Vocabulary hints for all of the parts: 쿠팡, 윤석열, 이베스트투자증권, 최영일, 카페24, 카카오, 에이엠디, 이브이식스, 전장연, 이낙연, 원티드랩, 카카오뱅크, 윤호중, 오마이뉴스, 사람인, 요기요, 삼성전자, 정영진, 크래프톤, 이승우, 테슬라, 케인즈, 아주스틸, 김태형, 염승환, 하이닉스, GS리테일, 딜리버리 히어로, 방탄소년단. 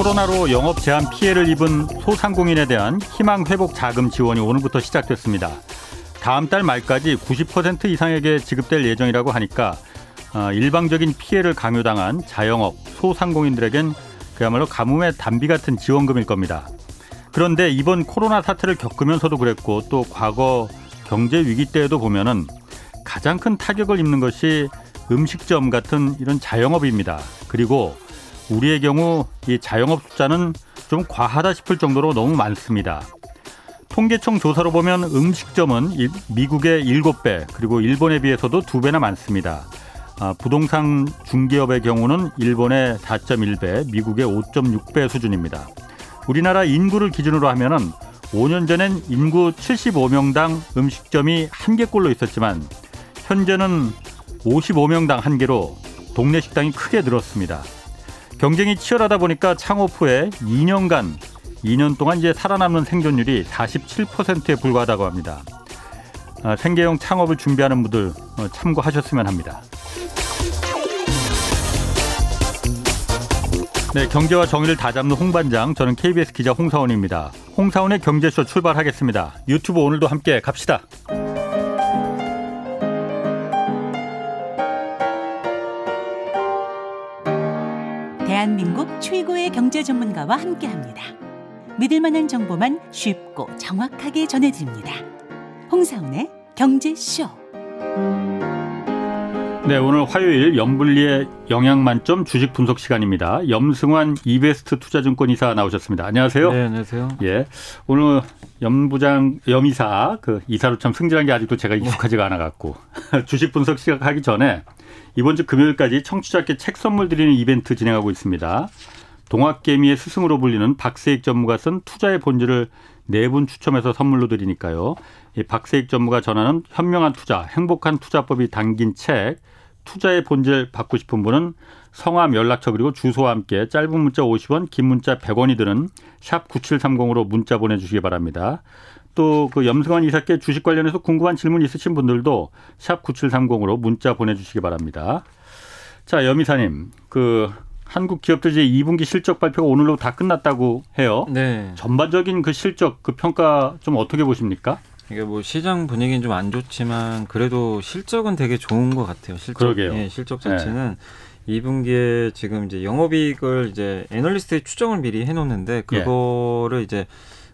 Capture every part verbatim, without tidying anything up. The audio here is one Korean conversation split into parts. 코로나로 영업 제한 피해를 입은 소상공인에 대한 희망 회복 자금 지원이 오늘부터 시작됐습니다. 다음 달 말까지 구십 퍼센트 이상에게 지급될 예정이라고 하니까 일방적인 피해를 강요당한 자영업, 소상공인들에겐 그야말로 가뭄의 단비 같은 지원금일 겁니다. 그런데 이번 코로나 사태를 겪으면서도 그랬고 또 과거 경제 위기 때에도 보면은 가장 큰 타격을 입는 것이 음식점 같은 이런 자영업입니다. 그리고 우리의 경우 이 자영업 숫자는 좀 과하다 싶을 정도로 너무 많습니다. 통계청 조사로 보면 음식점은 미국의 일곱 배, 그리고 일본에 비해서도 두 배나 많습니다. 아, 부동산 중개업의 경우는 일본의 사 점 일 배, 미국의 오 점 육 배 수준입니다. 우리나라 인구를 기준으로 하면은 오 년 전엔 인구 칠십오 명당 음식점이 한 개꼴로 있었지만 현재는 오십오 명당 한 개로 동네 식당이 크게 늘었습니다. 경쟁이 치열하다 보니까 창업 후에 이 년간, 이 년 동안 이제 살아남는 생존율이 사십칠 퍼센트에 불과하다고 합니다. 아, 생계형 창업을 준비하는 분들 참고하셨으면 합니다. 네, 경제와 정의를 다잡는 홍반장, 저는 케이비에스 기자 홍사원입니다. 홍사원의 경제쇼 출발하겠습니다. 유튜브 오늘도 함께 갑시다. 대한민국 최고의 경제 전문가와 함께합니다. 믿을만한 정보만 쉽고 정확하게 전해드립니다. 홍사원의 경제쇼. 네, 오늘 화요일 염불리의 영향만점 주식 분석 시간입니다. 염승환 이베스트투자증권 이사 나오셨습니다. 안녕하세요. 네, 안녕하세요. 예, 오늘 염 부장, 염 이사 그 이사로 참 승진한 게 아직도 제가 익숙하지가 않아 갖고 주식 분석 시작하기 전에 이번 주 금요일까지 청취자께 책 선물 드리는 이벤트 진행하고 있습니다. 동학개미의 스승으로 불리는 박세익 전무가 쓴 투자의 본질을 네 분 추첨해서 선물로 드리니까요. 이 박세익 전무가 전하는 현명한 투자, 행복한 투자법이 담긴 책 투자의 본질 받고 싶은 분은 성함, 연락처 그리고 주소와 함께 짧은 문자 오십 원, 긴 문자 백 원이 드는 샵 구칠삼공으로 문자 보내주시기 바랍니다. 또 그 염승환 이사께 주식 관련해서 궁금한 질문 있으신 분들도 샵 구칠삼공으로 문자 보내주시기 바랍니다. 자, 염 이사님, 그 한국 기업들 이제 이 분기 실적 발표가 오늘로 다 끝났다고 해요. 네. 전반적인 그 실적, 그 평가 좀 어떻게 보십니까? 이게 뭐 시장 분위기는 좀 안 좋지만 그래도 실적은 되게 좋은 것 같아요. 실적, 그러게요. 예, 실적 자체는 네. 이 분기에 지금 이제 영업이익을 이제 애널리스트의 추정을 미리 해놓는데 그거를 예. 이제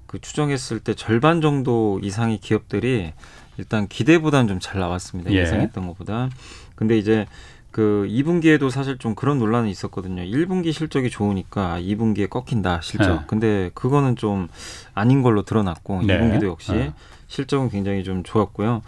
그 추정했을 때 절반 정도 이상의 기업들이 일단 기대보다는 좀 잘 나왔습니다. 예. 예상했던 것보다. 근데 이제 그 이 분기에도 사실 좀 그런 논란이 있었거든요. 일 분기 실적이 좋으니까 이 분기에 꺾인다 실적. 네. 근데 그거는 좀 아닌 걸로 드러났고 네. 이 분기도 역시 네. 실적은 굉장히 좀 좋았고요.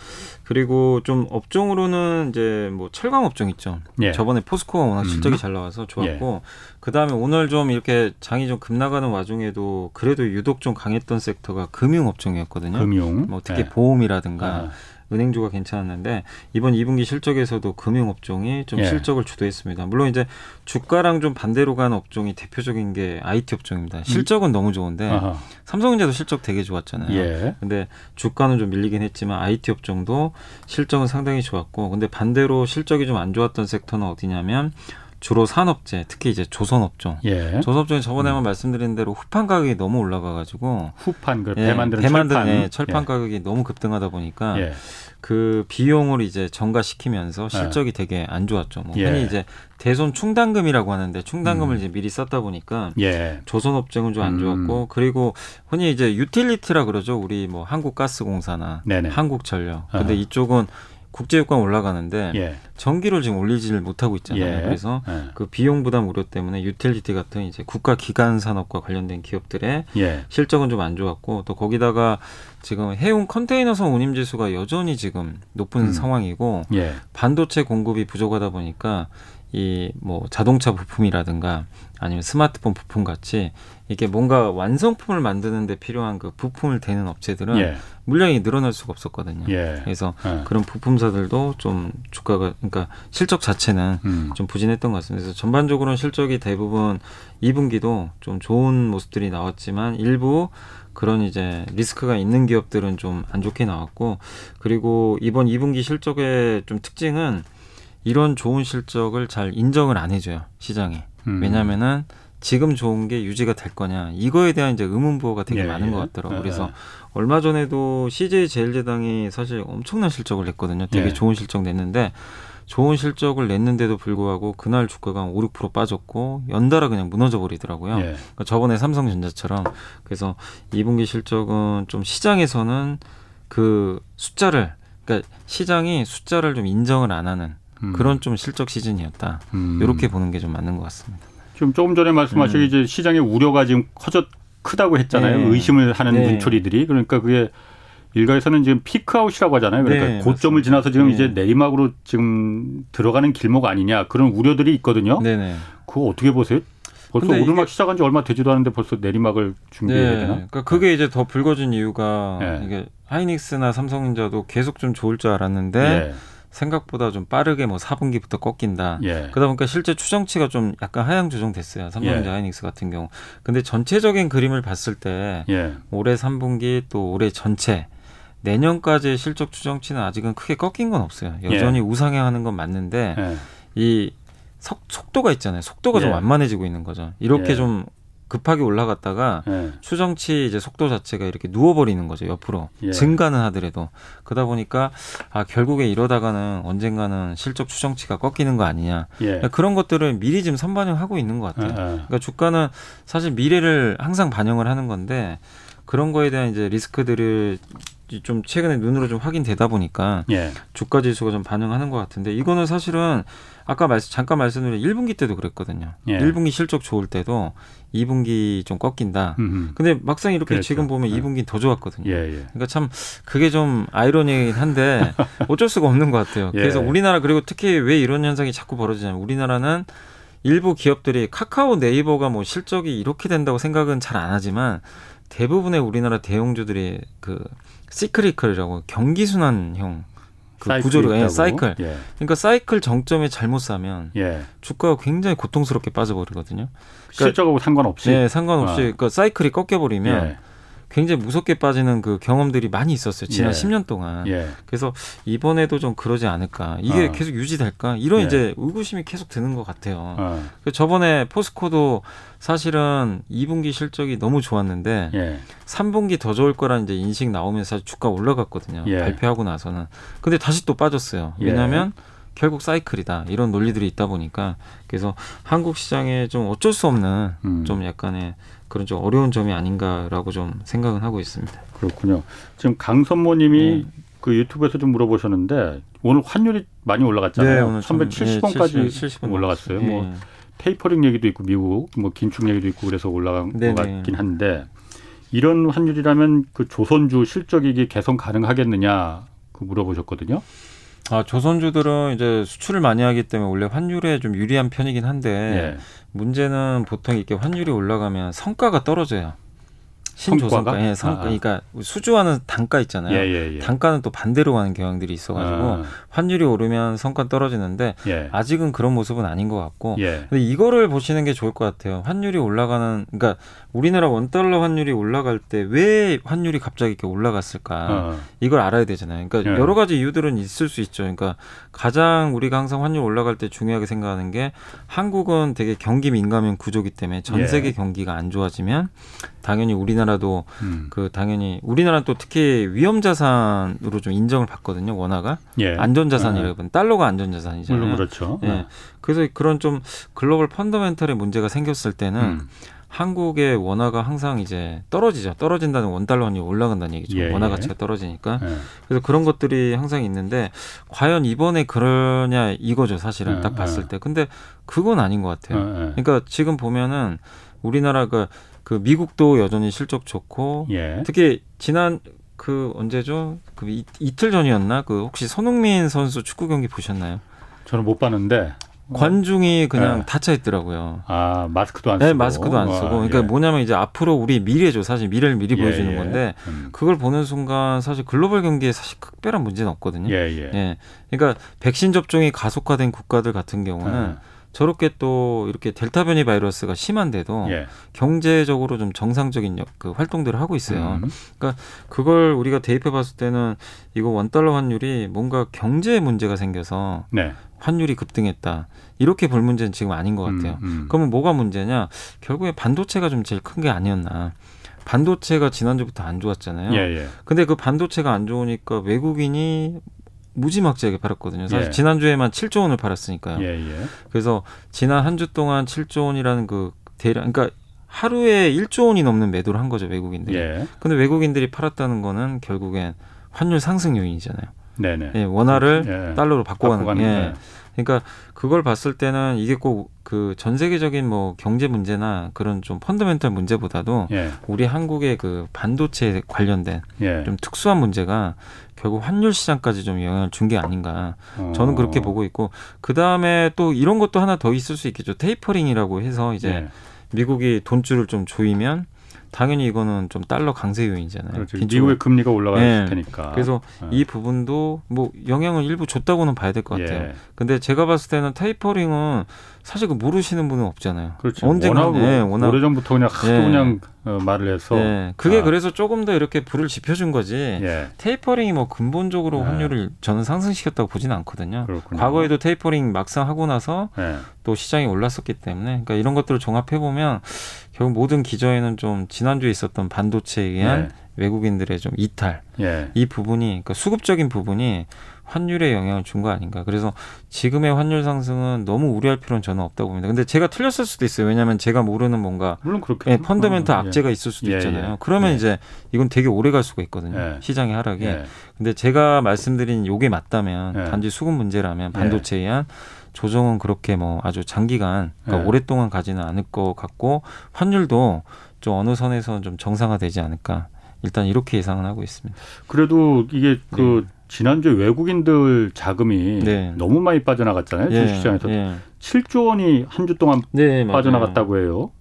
그리고 좀 업종으로는 이제 뭐 철강 업종 있죠. 예. 저번에 포스코가 워낙 실적이 음. 잘 나와서 좋았고 예. 그다음에 오늘 좀 이렇게 장이 좀 급나가는 와중에도 그래도 유독 좀 강했던 섹터가 금융 업종이었거든요. 금융. 뭐 특히 예. 보험이라든가. 아. 은행주가 괜찮았는데 이번 이 분기 실적에서도 금융업종이 좀 예. 실적을 주도했습니다. 물론 이제 주가랑 좀 반대로 간 업종이 대표적인 게 아이티 업종입니다. 실적은 너무 좋은데 아하. 삼성전자도 실적 되게 좋았잖아요. 예. 근데 주가는 좀 밀리긴 했지만 아이티 업종도 실적은 상당히 좋았고 근데 반대로 실적이 좀 안 좋았던 섹터는 어디냐면 주로 산업재, 특히 이제 조선업종. 예. 조선업종이 저번에 한번 음. 말씀드린 대로 후판 가격이 너무 올라가가지고. 후판, 그 배 만드는 예, 철판. 예, 철판 예. 가격이 너무 급등하다 보니까 예. 그 비용을 이제 전가시키면서 실적이 예. 되게 안 좋았죠. 뭐 흔히 예. 이제 대손 충당금이라고 하는데 충당금을 음. 이제 미리 썼다 보니까 예. 조선업종은 좀 안 좋았고 음. 그리고 흔히 이제 유틸리티라 그러죠. 우리 뭐 한국가스공사나 네네. 한국전력. 근데 아하. 이쪽은 국제유가가 올라가는데 예. 전기를 지금 올리지를 못하고 있잖아요. 예. 그래서 예. 그 비용 부담 우려 때문에 유틸리티 같은 이제 국가 기관 산업과 관련된 기업들의 예. 실적은 좀 안 좋았고 또 거기다가 지금 해운 컨테이너선 운임지수가 여전히 지금 높은 음. 상황이고 예. 반도체 공급이 부족하다 보니까 이 뭐 자동차 부품이라든가 아니면 스마트폰 부품 같이 이게 뭔가 완성품을 만드는 데 필요한 그 부품을 대는 업체들은 예. 물량이 늘어날 수가 없었거든요. 예. 그래서 예. 그런 부품사들도 좀 주가가 그러니까 실적 자체는 음. 좀 부진했던 것 같습니다. 그래서 전반적으로는 실적이 대부분 이 분기도 좀 좋은 모습들이 나왔지만 일부 그런 이제 리스크가 있는 기업들은 좀 안 좋게 나왔고 그리고 이번 이 분기 실적의 좀 특징은 이런 좋은 실적을 잘 인정을 안 해줘요 시장에. 음. 왜냐하면은 지금 좋은 게 유지가 될 거냐, 이거에 대한 이제 의문부호가 되게 예, 많은 예. 것 같더라고요. 그래서 예. 얼마 전에도 씨제이제일제당이 사실 엄청난 실적을 냈거든요. 되게 예. 좋은 실적 냈는데 좋은 실적을 냈는데도 불구하고 그날 주가가 한 오, 육 퍼센트 빠졌고 연달아 그냥 무너져버리더라고요. 예. 그러니까 저번에 삼성전자처럼. 그래서 이 분기 실적은 좀 시장에서는 그 숫자를, 그러니까 시장이 숫자를 좀 인정을 안 하는 음. 그런 좀 실적 시즌이었다. 음. 이렇게 보는 게 좀 맞는 것 같습니다. 지금 조금 전에 말씀하신 음. 이제 시장의 우려가 지금 커졌 크다고 했잖아요. 네. 의심을 하는 네. 눈초리들이. 그러니까 그게 일각에서는 지금 피크아웃이라고 하잖아요. 그러니까 네, 고점을 맞습니다. 지나서 지금 네. 이제 내리막으로 지금 들어가는 길목 아니냐, 그런 우려들이 있거든요. 네, 네. 그거 어떻게 보세요? 벌써 오르막 이게... 시작한 지 얼마 되지도 않은데 벌써 내리막을 준비해야 네. 되나? 그러니까 그게 이제 더 불거진 이유가 네. 이게 하이닉스나 삼성전자도 계속 좀 좋을 줄 알았는데 네. 생각보다 좀 빠르게 뭐 사 분기부터 꺾인다. 예. 그러다 보니까 실제 추정치가 좀 약간 하향 조정됐어요. 삼성전자 예. 하이닉스 같은 경우. 근데 전체적인 그림을 봤을 때 예. 올해 삼 분기 또 올해 전체 내년까지의 실적 추정치는 아직은 크게 꺾인 건 없어요. 여전히 예. 우상향하는 건 맞는데 예. 이 석, 속도가 있잖아요. 속도가 예. 좀 완만해지고 있는 거죠. 이렇게 예. 좀 급하게 올라갔다가 예. 추정치 이제 속도 자체가 이렇게 누워버리는 거죠. 옆으로 예. 증가는 하더라도. 그러다 보니까 아 결국에 이러다가는 언젠가는 실적 추정치가 꺾이는 거 아니냐. 예. 그러니까 그런 것들을 미리 지금 선반영하고 있는 것 같아요. 아, 아. 그러니까 주가는 사실 미래를 항상 반영을 하는 건데 그런 거에 대한 이제 리스크들을 좀 최근에 눈으로 좀 확인되다 보니까 예. 주가 지수가 좀 반영하는 것 같은데, 이거는 사실은 아까 말씀, 잠깐 말씀드린 일 분기 때도 그랬거든요. 예. 일 분기 실적 좋을 때도 이 분기 좀 꺾인다. 음흠. 근데 막상 이렇게 그랬죠. 지금 보면 예. 이 분기 더 좋았거든요. 예, 예. 그러니까 참 그게 좀 아이러니긴 한데 어쩔 수가 없는 것 같아요. 예. 그래서 우리나라, 그리고 특히 왜 이런 현상이 자꾸 벌어지냐면 우리나라는 일부 기업들이, 카카오, 네이버가 뭐 실적이 이렇게 된다고 생각은 잘 안 하지만 대부분의 우리나라 대형주들이 그 시크리컬이라고 경기순환형 그 구조로 예, 사이클. 예. 그러니까 사이클 정점에 잘못 사면 예. 주가가 굉장히 고통스럽게 빠져버리거든요. 그러니까, 실적하고 상관없이. 네, 상관없이. 아. 그러니까 사이클이 꺾여버리면 예. 굉장히 무섭게 빠지는 그 경험들이 많이 있었어요. 지난 예. 십 년 동안. 예. 그래서 이번에도 좀 그러지 않을까. 이게 아. 계속 유지될까. 이런 예. 이제 의구심이 계속 드는 것 같아요. 아. 저번에 포스코도 사실은 이 분기 실적이 너무 좋았는데 예. 삼 분기 더 좋을 거라는 이제 인식 나오면서 사실 주가 올라갔거든요. 예. 발표하고 나서는. 근데 다시 또 빠졌어요. 왜냐하면 예. 결국 사이클이다, 이런 논리들이 있다 보니까. 그래서 한국 시장에 좀 어쩔 수 없는 음. 좀 약간의 그런 좀 어려운 점이 아닌가라고 좀 생각은 하고 있습니다. 그렇군요. 지금 강선모님이 네. 그 유튜브에서 좀 물어보셨는데 오늘 환율이 많이 올라갔잖아요. 네, 삼백칠십 원까지 예, 칠십, 칠십 원 올라갔어요. 예. 뭐 테이퍼링 얘기도 있고 미국 뭐 긴축 얘기도 있고 그래서 올라간 네, 것 같긴 한데, 이런 환율이라면 그 조선주 실적이 개선 가능하겠느냐 그 물어보셨거든요. 아, 조선주들은 이제 수출을 많이 하기 때문에 원래 환율에 좀 유리한 편이긴 한데 예. 문제는 보통 이렇게 환율이 올라가면 성과가 떨어져요. 신조선가, 성과가? 예, 성과. 아. 그러니까 수주하는 단가 있잖아요. 예, 예, 예. 단가는 또 반대로 가는 경향들이 있어가지고 아. 환율이 오르면 성과 떨어지는데 예. 아직은 그런 모습은 아닌 것 같고. 예. 근데 이거를 보시는 게 좋을 것 같아요. 환율이 올라가는, 그러니까 우리나라 원달러 환율이 올라갈 때 왜 환율이 갑자기 이렇게 올라갔을까 아. 이걸 알아야 되잖아요. 그러니까 예. 여러 가지 이유들은 있을 수 있죠. 그러니까 가장 우리가 항상 환율 올라갈 때 중요하게 생각하는 게, 한국은 되게 경기 민감한 구조기 때문에 전 세계 예. 경기가 안 좋아지면 당연히 우리나라 우리나라도 음. 그 당연히 우리나라 또 특히 위험 자산으로 좀 인정을 받거든요. 원화가 예. 안전 자산이라고 예. 달러가 안전 자산이잖아요. 물론 그렇죠. 예. 예. 그래서 그런 좀 글로벌 펀더멘털의 문제가 생겼을 때는 음. 한국의 원화가 항상 이제 떨어지죠. 떨어진다는 원달러 환율이 올라간다는 얘기죠. 예. 원화 가치가 떨어지니까. 예. 그래서 그런 것들이 항상 있는데 과연 이번에 그러냐 이거죠. 사실은 예. 딱 봤을 예. 때. 근데 그건 아닌 것 같아요. 예. 그러니까 지금 보면은 우리나라가 그 미국도 여전히 실적 좋고 예. 특히 지난 그 언제죠? 그 이, 이틀 전이었나? 그 혹시 손흥민 선수 축구 경기 보셨나요? 저는 못 봤는데 관중이 그냥 예. 다차 있더라고요. 아, 마스크도 안 쓰고. 네, 마스크도 안 쓰고. 그러니까 예. 뭐냐면 이제 앞으로 우리 미래죠. 사실 미래를 미리 예, 보여주는 예. 건데 음. 그걸 보는 순간 사실 글로벌 경기에 사실 특별한 문제는 없거든요. 예, 예. 예. 그러니까 백신 접종이 가속화된 국가들 같은 경우는 예. 저렇게 또 이렇게 델타 변이 바이러스가 심한데도 예. 경제적으로 좀 정상적인 그 활동들을 하고 있어요. 음. 그러니까 그걸 우리가 대입해 봤을 때는 이거 원달러 환율이 뭔가 경제에 문제가 생겨서 네. 환율이 급등했다. 이렇게 볼 문제는 지금 아닌 것 같아요. 음, 음. 그러면 뭐가 문제냐? 결국에 반도체가 좀 제일 큰 게 아니었나. 반도체가 지난주부터 안 좋았잖아요. 예, 예. 근데 그 반도체가 안 좋으니까 외국인이 무지막지하게 팔았거든요. 사실 예. 지난주에만 칠조 원을 팔았으니까요. 예, 예. 그래서 지난 한 주 동안 칠조 원이라는 그 대략, 그러니까 하루에 일조 원이 넘는 매도를 한 거죠, 외국인들이. 예. 근데 외국인들이 팔았다는 거는 결국엔 환율 상승 요인이잖아요. 네네. 예, 원화를 예. 달러로 바꿔가는 거. 예. 그러니까 그걸 봤을 때는 이게 꼭 그 전 세계적인 뭐 경제 문제나 그런 좀 펀더멘털 문제보다도 예. 우리 한국의 그 반도체에 관련된 예. 좀 특수한 문제가 결국 환율 시장까지 좀 영향을 준 게 아닌가. 어. 저는 그렇게 보고 있고 그 다음에 또 이런 것도 하나 더 있을 수 있겠죠. 테이퍼링이라고 해서 이제 예. 미국이 돈줄을 좀 조이면. 당연히 이거는 좀 달러 강세 요인이잖아요. 그렇죠. 미국의 금리가 올라가야 될 네. 테니까. 그래서 네. 이 부분도 뭐 영향을 일부 줬다고는 봐야 될 것 같아요. 예. 근데 제가 봤을 때는 테이퍼링은 사실 그 모르시는 분은 없잖아요. 그렇죠. 언젠가 워낙, 네, 워낙 오래전부터 그냥 하도 예. 그냥 말을 해서. 예. 그게 아. 그래서 조금 더 이렇게 불을 지펴준 거지. 예. 테이퍼링이 뭐 근본적으로 예. 환율을 저는 상승시켰다고 보지는 않거든요. 그렇군요. 과거에도 테이퍼링 막상 하고 나서 예. 또 시장이 올랐었기 때문에 그러니까 이런 것들을 종합해 보면 결국 모든 기저에는 좀 지난주에 있었던 반도체에 의한 예. 외국인들의 좀 이탈 예. 이 부분이 그러니까 수급적인 부분이 환율에 영향을 준 거 아닌가. 그래서 지금의 환율 상승은 너무 우려할 필요는 저는 없다고 봅니다. 근데 제가 틀렸을 수도 있어요. 왜냐하면 제가 모르는 뭔가 물론 그렇게 예, 펀더멘털 음, 악재가 예. 있을 수도 예, 있잖아요. 예. 그러면 예. 이제 이건 되게 오래 갈 수가 있거든요. 예. 시장의 하락이. 예. 근데 제가 말씀드린 요게 맞다면 예. 단지 수급 문제라면 반도체에 의한 조정은 그렇게 뭐 아주 장기간 그러니까 예. 오랫동안 가지는 않을 것 같고 환율도 좀 어느 선에서 좀 정상화되지 않을까. 일단 이렇게 예상은 하고 있습니다. 그래도 이게 그 네. 지난주에 외국인들 자금이 네. 너무 많이 빠져나갔잖아요. 네. 주식시장에서 네. 칠조 원이 한 주 동안 네, 빠져나갔다고 해요.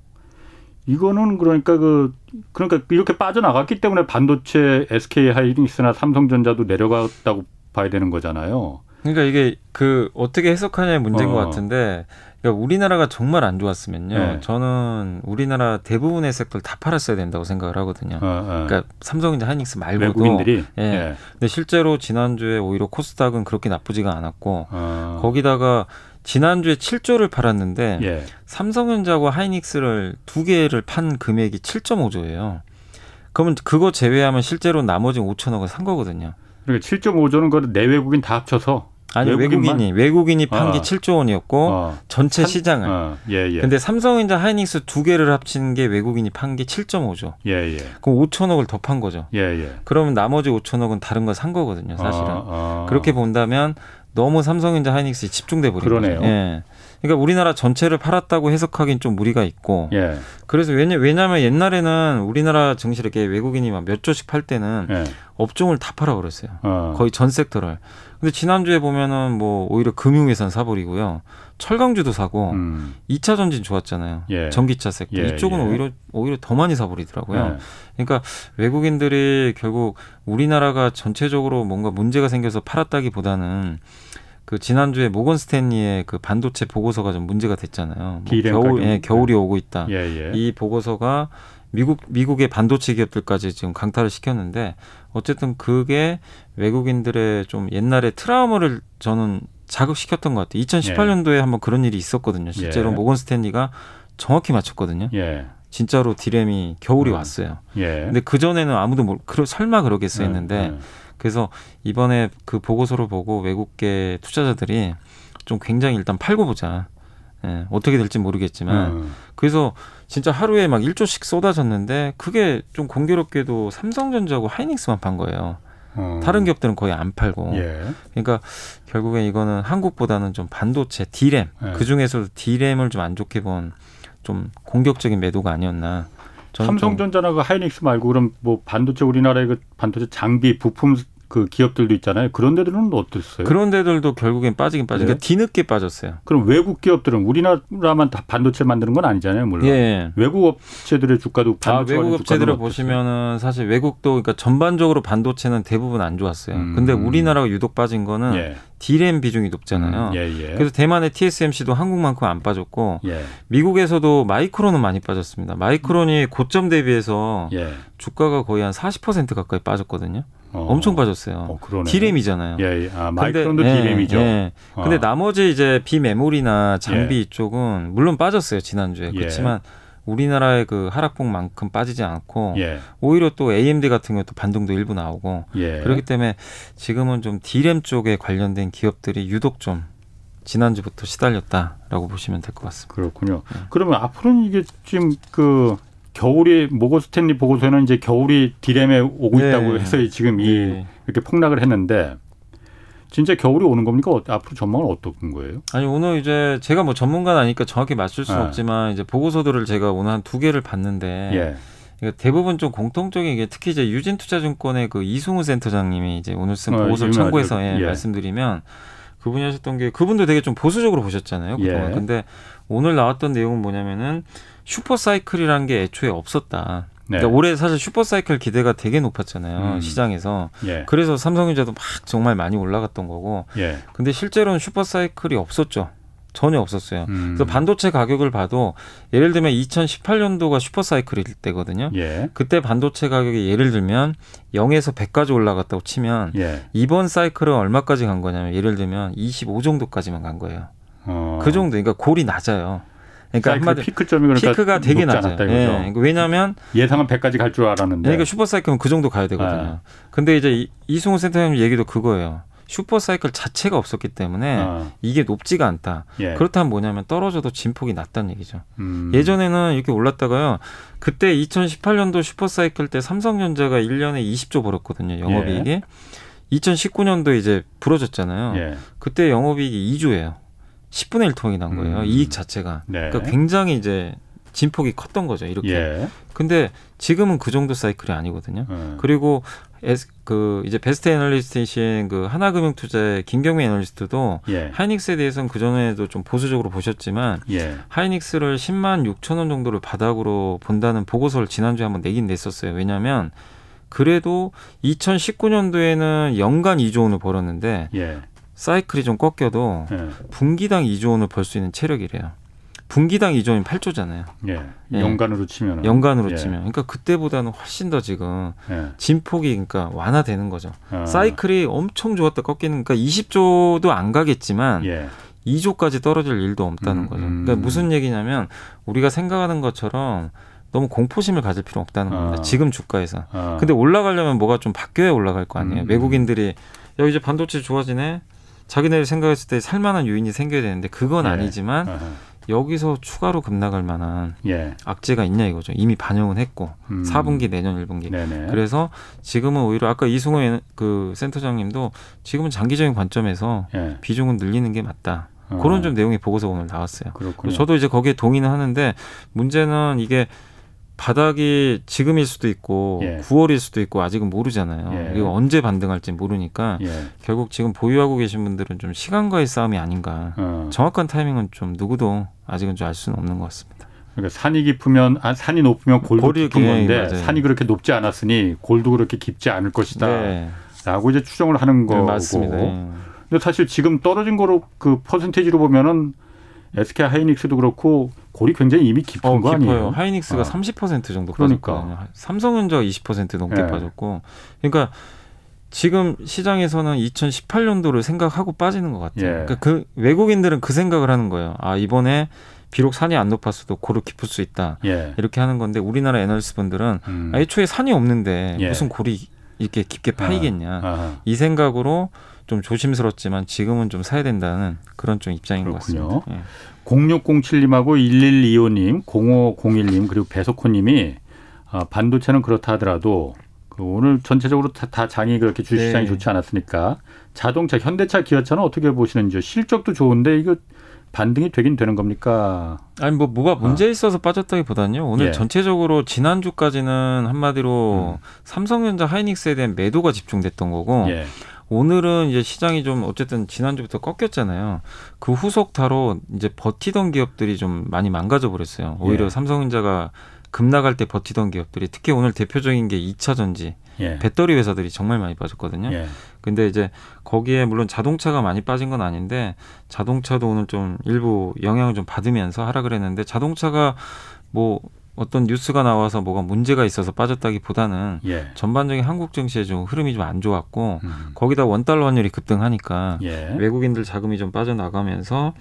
이거는 그러니까 그 그러니까 이렇게 빠져나갔기 때문에 반도체 에스케이 하이닉스나 삼성전자도 내려갔다고 봐야 되는 거잖아요. 그러니까 이게 그 어떻게 해석하냐의 문제인 어. 것 같은데 그러니까 우리나라가 정말 안 좋았으면요. 네. 저는 우리나라 대부분의 섹터를 다 팔았어야 된다고 생각을 하거든요. 어, 어. 그러니까 삼성전자 하이닉스 말고도. 외국인들이? 예. 예. 근데 실제로 지난주에 오히려 코스닥은 그렇게 나쁘지가 않았고 어. 거기다가 지난주에 칠조를 팔았는데 예. 삼성전자하고 하이닉스를 두 개를 판 금액이 칠점오조예요. 그러면 그거 제외하면 실제로 나머지 오천억을 산 거거든요. 그러니까 칠점오조는 그 내외국인 다 합쳐서 아니 외국인만? 외국인이 외국인이 판 게 아. 칠조 원이었고 아. 전체 한, 시장을. 아. 예, 예. 근데 삼성전자 하이닉스 두 개를 합친 게 외국인이 판 게 칠점오조. 예, 예. 그럼 오천억을 더 판 거죠. 예, 예. 그러면 나머지 오천억은 다른 걸 산 거거든요, 사실은. 아, 아. 그렇게 본다면 너무 삼성전자 하이닉스에 집중돼 버린 거죠. 그러네요. 예. 그러니까 우리나라 전체를 팔았다고 해석하기는 좀 무리가 있고. 예. 그래서 왜냐, 왜냐면 옛날에는 우리나라 증시를 이렇게 외국인이 막 몇 조씩 팔 때는 예. 업종을 다 팔아 버렸어요. 어. 거의 전 섹터를. 근데 지난주에 보면은 뭐 오히려 금융회사는 사버리고요. 철강주도 사고 음. 이차 전진 좋았잖아요. 예. 전기차 섹터. 예. 이쪽은 예. 오히려, 오히려 더 많이 사버리더라고요. 예. 그러니까 외국인들이 결국 우리나라가 전체적으로 뭔가 문제가 생겨서 팔았다기보다는 그 지난주에 모건 스탠리의 그 반도체 보고서가 좀 문제가 됐잖아요. 뭐 겨울, 예, 겨울이 오고 있다. 예, 예. 이 보고서가 미국 미국의 반도체 기업들까지 지금 강타를 시켰는데 어쨌든 그게 외국인들의 좀 옛날에 트라우마를 저는 자극시켰던 것 같아요. 이천십팔년도에 예. 한번 그런 일이 있었거든요. 실제로 예. 모건 스탠리가 정확히 맞췄거든요. 예. 진짜로 디램이 겨울이 음. 왔어요. 예. 근데 그 전에는 아무도 뭘 그러, 설마 그러겠어 했는데. 음, 음. 그래서 이번에 그 보고서를 보고 외국계 투자자들이 좀 굉장히 일단 팔고 보자. 예, 어떻게 될지 모르겠지만. 음. 그래서 진짜 하루에 막 일조씩 쏟아졌는데 그게 좀 공교롭게도 삼성전자하고 하이닉스만 판 거예요. 음. 다른 기업들은 거의 안 팔고. 예. 그러니까 결국엔 이거는 한국보다는 좀 반도체, 디램. 예. 그중에서도 디램을 좀 안 좋게 본 좀 공격적인 매도가 아니었나. 삼성전자나 그 하이닉스 말고 그럼 뭐 반도체 우리나라의 그 반도체 장비 부품 그 기업들도 있잖아요. 그런 데들은 어땠어요? 그런 데들도 결국엔 빠지긴 빠지니까 네. 뒤늦게 빠졌어요. 그럼 외국 기업들은 우리나라만 다 반도체 만드는 건 아니잖아요, 물론. 예. 외국 업체들의 주가도 반도체 아, 외국 업체들을 보시면은 사실 외국도 그러니까 전반적으로 반도체는 대부분 안 좋았어요. 음. 근데 우리나라가 유독 빠진 거는 예. 디램 비중이 높잖아요. 음. 예, 예. 그래서 대만의 티에스엠씨도 한국만큼 안 빠졌고 예. 미국에서도 마이크론은 많이 빠졌습니다. 마이크론이 음. 고점 대비해서 예. 주가가 거의 한 사십 퍼센트 가까이 빠졌거든요. 어. 엄청 빠졌어요. 어, 디램이잖아요. 예, 예. 아, 마이크론도 근데, 디램이죠. 예, 예. 아. 근데 나머지 이제 비메모리나 장비 예. 이쪽은 물론 빠졌어요, 지난주에. 예. 그렇지만 우리나라의 그 하락폭만큼 빠지지 않고 예. 오히려 또 에이엠디 같은 경우도 반등도 일부 나오고 예. 그렇기 때문에 지금은 좀 디램 쪽에 관련된 기업들이 유독 좀 지난주부터 시달렸다라고 보시면 될 것 같습니다. 그렇군요. 예. 그러면 앞으로는 이게 지금 그 겨울이 모거 스탠리 보고서는 이제 겨울이 디램에 오고 네. 있다고 해서 지금 이 네. 이렇게 폭락을 했는데 진짜 겨울이 오는 겁니까? 앞으로 전망은 어떤 거예요? 아니 오늘 이제 제가 뭐 전문가는 아니니까 정확히 맞출 수는 네. 없지만 이제 보고서들을 제가 오늘 한 두 개를 봤는데 예. 그러니까 대부분 좀 공통적인 게 특히 이제 유진투자증권의 그 이승우 센터장님이 이제 오늘 쓴 보고서를 어, 참고해서 예. 말씀드리면. 그분이 하셨던 게 그분도 되게 좀 보수적으로 보셨잖아요. 그동안. 예. 근데 오늘 나왔던 내용은 뭐냐면은 슈퍼사이클이라는 게 애초에 없었다. 네. 그러니까 올해 사실 슈퍼사이클 기대가 되게 높았잖아요. 음. 시장에서. 예. 그래서 삼성전자도 막 정말 많이 올라갔던 거고. 예. 근데 실제로는 슈퍼사이클이 없었죠. 전혀 없었어요. 음. 그래서 반도체 가격을 봐도 예를 들면 이천십팔 년도가 슈퍼사이클일 때거든요. 예. 그때 반도체 가격이 예를 들면 영에서 백까지 올라갔다고 치면 예. 이번 사이클은 얼마까지 간 거냐면 예를 들면 이십오 정도까지만 간 거예요. 어. 그 정도. 그러니까 골이 낮아요. 그러니까 한마디 피크점이 그러니까 피크가 되게 낮아요. 않았다, 예. 그러니까 왜냐하면 예상은 백까지 갈 줄 알았는데. 그러니까 슈퍼사이클은 그 정도 가야 되거든요. 예. 근데 이제 이승우 센터장님 얘기도 그거예요. 슈퍼사이클 자체가 없었기 때문에 아. 이게 높지가 않다. 예. 그렇다면 뭐냐면 떨어져도 진폭이 낮다는 얘기죠. 음. 예전에는 이렇게 올랐다가요. 그때 이천십팔 년도 슈퍼사이클 때 삼성전자가 일 년에 이십조 벌었거든요. 영업이익이. 예. 이천십구 년도 이제 부러졌잖아요. 예. 그때 영업이익이 이조예요. 십분의 일 통이 난 거예요. 음. 이익 자체가. 네. 그러니까 굉장히 이제 진폭이 컸던 거죠. 이렇게. 예. 근데 지금은 그 정도 사이클이 아니거든요. 음. 그리고 에스, 그 이제 베스트 애널리스트이신 그 하나금융투자의 김경민 애널리스트도 예. 하이닉스에 대해서는 그 전에도 좀 보수적으로 보셨지만 예. 하이닉스를 십만 육천 원 정도를 바닥으로 본다는 보고서를 지난주에 한번 내긴 냈었어요. 왜냐하면 그래도 이천십구 년도에는 연간 이조 원을 벌었는데 예. 사이클이 좀 꺾여도 예. 분기당 이조 원을 벌 수 있는 체력이래요. 분기당 이전이 팔조잖아요. 예. 예. 연간으로 치면. 연간으로 예. 치면. 그러니까 그때보다는 훨씬 더 지금 예. 진폭이 그러니까 완화되는 거죠. 아. 사이클이 엄청 좋았다 꺾이는 그러니까 이십조도 안 가겠지만 예. 이조까지 떨어질 일도 없다는 음, 거죠. 그러니까 음. 무슨 얘기냐면 우리가 생각하는 것처럼 너무 공포심을 가질 필요 없다는 겁니다. 아. 지금 주가에서. 아. 근데 올라가려면 뭐가 좀 바뀌어야 올라갈 거 아니에요. 음. 외국인들이 야 이제 반도체 좋아지네. 자기네들 생각했을 때 살만한 요인이 생겨야 되는데 그건 예. 아니지만 아하. 여기서 추가로 급락할 만한 예. 악재가 있냐 이거죠. 이미 반영은 했고 음. 사분기 내년 일분기. 네네. 그래서 지금은 오히려 아까 이승호 그 센터장님도 지금은 장기적인 관점에서 예. 비중은 늘리는 게 맞다. 어. 그런 좀 내용이 보고서 오늘 나왔어요. 그렇군요. 저도 이제 거기에 동의는 하는데 문제는 이게 바닥이 지금일 수도 있고 예. 구월일 수도 있고 아직은 모르잖아요. 예. 이거 언제 반등할지 모르니까 예. 결국 지금 보유하고 계신 분들은 좀 시간과의 싸움이 아닌가. 어. 정확한 타이밍은 좀 누구도 아직은 좀 알 수는 없는 것 같습니다. 그러니까 산이 깊으면 아, 산이 높으면 골도 골이, 깊은 예, 건데 맞아요. 산이 그렇게 높지 않았으니 골도 그렇게 깊지 않을 것이다. 네. 라고 이제 추정을 하는 거고. 네, 맞습니다. 예. 근데 사실 지금 떨어진 거로 그 퍼센테이지로 보면은 에스케이 하이닉스도 그렇고 골이 굉장히 이미 깊은 어, 거 깊어요. 아니에요? 하이닉스가 아. 삼십 퍼센트 정도 그러니까. 빠졌거든요. 삼성전자가 이십 퍼센트 넘게 네. 빠졌고. 그러니까 지금 시장에서는 이천십팔 년도를 생각하고 빠지는 것 같아요. 예. 그러니까 그 외국인들은 그 생각을 하는 거예요. 아 이번에 비록 산이 안 높았어도 골이 깊을 수 있다. 예. 이렇게 하는 건데 우리나라 애널리스트분들은 음. 아, 애초에 산이 없는데 예. 무슨 골이 이렇게 깊게 파이겠냐. 아, 아. 이 생각으로 좀 조심스럽지만 지금은 좀 사야 된다는 그런 좀 입장인 그렇군요. 것 같습니다. 예. 공육공칠님하고 일일이오님, 공오공일님 그리고 배석호님이 아, 반도체는 그렇다 하더라도 그 오늘 전체적으로 다, 다 장이 그렇게 주식시장이 네. 좋지 않았으니까 자동차, 현대차, 기아차는 어떻게 보시는지요? 실적도 좋은데 이거 반등이 되긴 되는 겁니까? 아니 뭐 뭐가 문제 있어서 빠졌다기보다는요. 오늘 예. 전체적으로 지난주까지는 한마디로 음. 삼성전자 하이닉스에 대한 매도가 집중됐던 거고 예. 오늘은 이제 시장이 좀 어쨌든 지난주부터 꺾였잖아요. 그 후속타로 이제 버티던 기업들이 좀 많이 망가져 버렸어요. 오히려 예. 삼성전자가 급락할 때 버티던 기업들이 특히 오늘 대표적인 게 이차전지, 예. 배터리 회사들이 정말 많이 빠졌거든요. 예. 근데 이제 거기에 물론 자동차가 많이 빠진 건 아닌데 자동차도 오늘 좀 일부 영향을 좀 받으면서 하락을 했는데 자동차가 뭐 어떤 뉴스가 나와서 뭐가 문제가 있어서 빠졌다기보다는 예. 전반적인 한국 증시에 좀 흐름이 좀 안 좋았고 음. 거기다 원달러 환율이 급등하니까 예. 외국인들 자금이 좀 빠져나가면서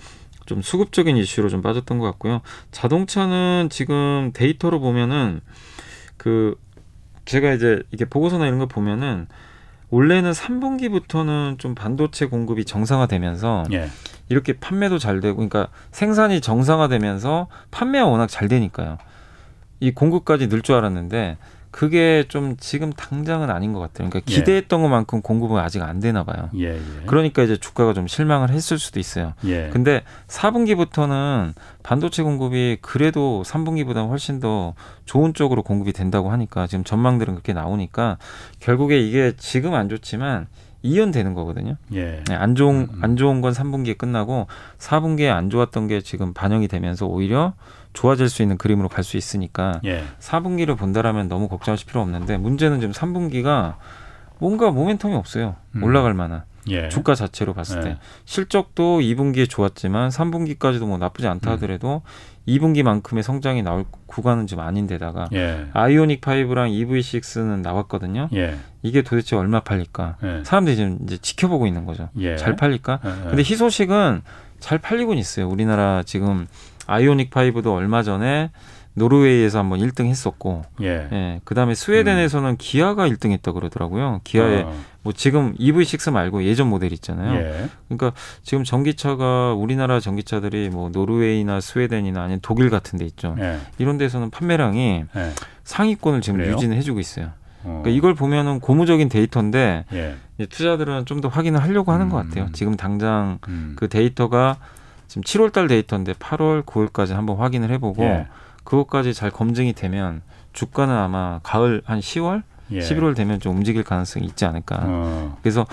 좀 수급적인 이슈로 좀 빠졌던 것 같고요. 자동차는 지금 데이터로 보면은 그 제가 이제 이게 보고서나 이런 거 보면은 원래는 삼 분기부터는 좀 반도체 공급이 정상화되면서 예. 이렇게 판매도 잘 되고 그러니까 생산이 정상화되면서 판매가 워낙 잘 되니까요. 이 공급까지 늘 줄 알았는데 그게 좀 지금 당장은 아닌 것 같아요. 그러니까 기대했던 예. 것만큼 공급은 아직 안 되나 봐요. 예, 예. 그러니까 이제 주가가 좀 실망을 했을 수도 있어요. 예. 근데 사 분기부터는 반도체 공급이 그래도 삼 분기보다는 훨씬 더 좋은 쪽으로 공급이 된다고 하니까 지금 전망들은 그렇게 나오니까 결국에 이게 지금 안 좋지만 이연되는 거거든요. 예. 안 좋은 안 좋은 건 삼 분기에 끝나고 사 분기에 안 좋았던 게 지금 반영이 되면서 오히려 좋아질 수 있는 그림으로 갈 수 있으니까 예. 사 분기를 본다라면 너무 걱정하실 필요 없는데 문제는 지금 삼 분기가 뭔가 모멘텀이 없어요. 음. 올라갈 만한. 예. 주가 자체로 봤을 예. 때. 실적도 이 분기에 좋았지만 삼 분기까지도 뭐 나쁘지 않다 하더라도 음. 이 분기만큼의 성장이 나올 구간은 지금 아닌데다가 예. 아이오닉 파이브랑 이브이식스는 나왔거든요. 예. 이게 도대체 얼마 팔릴까. 예. 사람들이 지금 이제 지켜보고 있는 거죠. 예. 잘 팔릴까. 예. 근데 희소식은 잘 팔리고는 있어요. 우리나라 지금 아이오닉 파이브도 얼마 전에 노르웨이에서 한번 일 등 했었고 예. 예. 그다음에 스웨덴에서는 음. 기아가 일 등 했다 그러더라고요. 기아의 어. 뭐 지금 이브이식스 말고 예전 모델 있잖아요. 예. 그러니까 지금 전기차가 우리나라 전기차들이 뭐 노르웨이나 스웨덴이나 아니면 독일 같은 데 있죠. 예. 이런 데서는 판매량이 예. 상위권을 지금 그래요? 유지는 해주고 있어요. 어. 그러니까 이걸 보면은 고무적인 데이터인데 예. 투자들은 좀 더 확인을 하려고 하는 음. 것 같아요. 지금 당장 음. 그 데이터가 지금 칠월달 데이터인데 팔월, 구월까지 한번 확인을 해보고 예. 그것까지 잘 검증이 되면 주가는 아마 가을 한 시월, 예. 십일월 되면 좀 움직일 가능성이 있지 않을까. 어. 그래서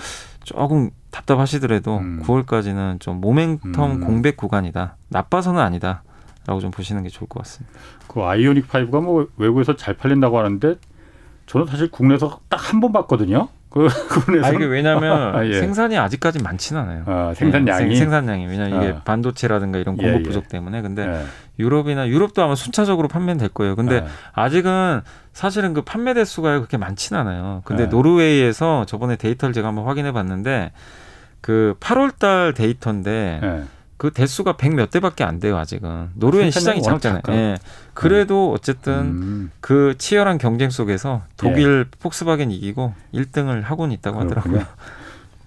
조금 답답하시더라도 음. 구월까지는 좀 모멘텀 음. 공백 구간이다. 나빠서는 아니다라고 좀 보시는 게 좋을 것 같습니다. 그 아이오닉 파이브가 뭐 외국에서 잘 팔린다고 하는데 저는 사실 국내에서 딱 한 번 봤거든요. 그 아, 이게 왜냐하면 아, 예. 생산이 아직까지 많지는 않아요. 아, 생산량이 네, 생산량이 왜냐하면 아. 이게 반도체라든가 이런 공급 예, 부족 예. 때문에. 근데 예. 유럽이나 유럽도 아마 순차적으로 판매는 될 거예요. 근데 예. 아직은 사실은 그 판매 대수가 그렇게 많지는 않아요. 근데 예. 노르웨이에서 저번에 데이터를 제가 한번 확인해봤는데 그 팔월달 데이터인데. 예. 그 대수가 백몇 대밖에 안 돼요 아직은. 노르웨이 시장이 작잖아요. 예. 그래도 어쨌든 음. 그 치열한 경쟁 속에서 독일 예. 폭스바겐 이기고 일 등을 하고는 있다고 그렇군요. 하더라고요.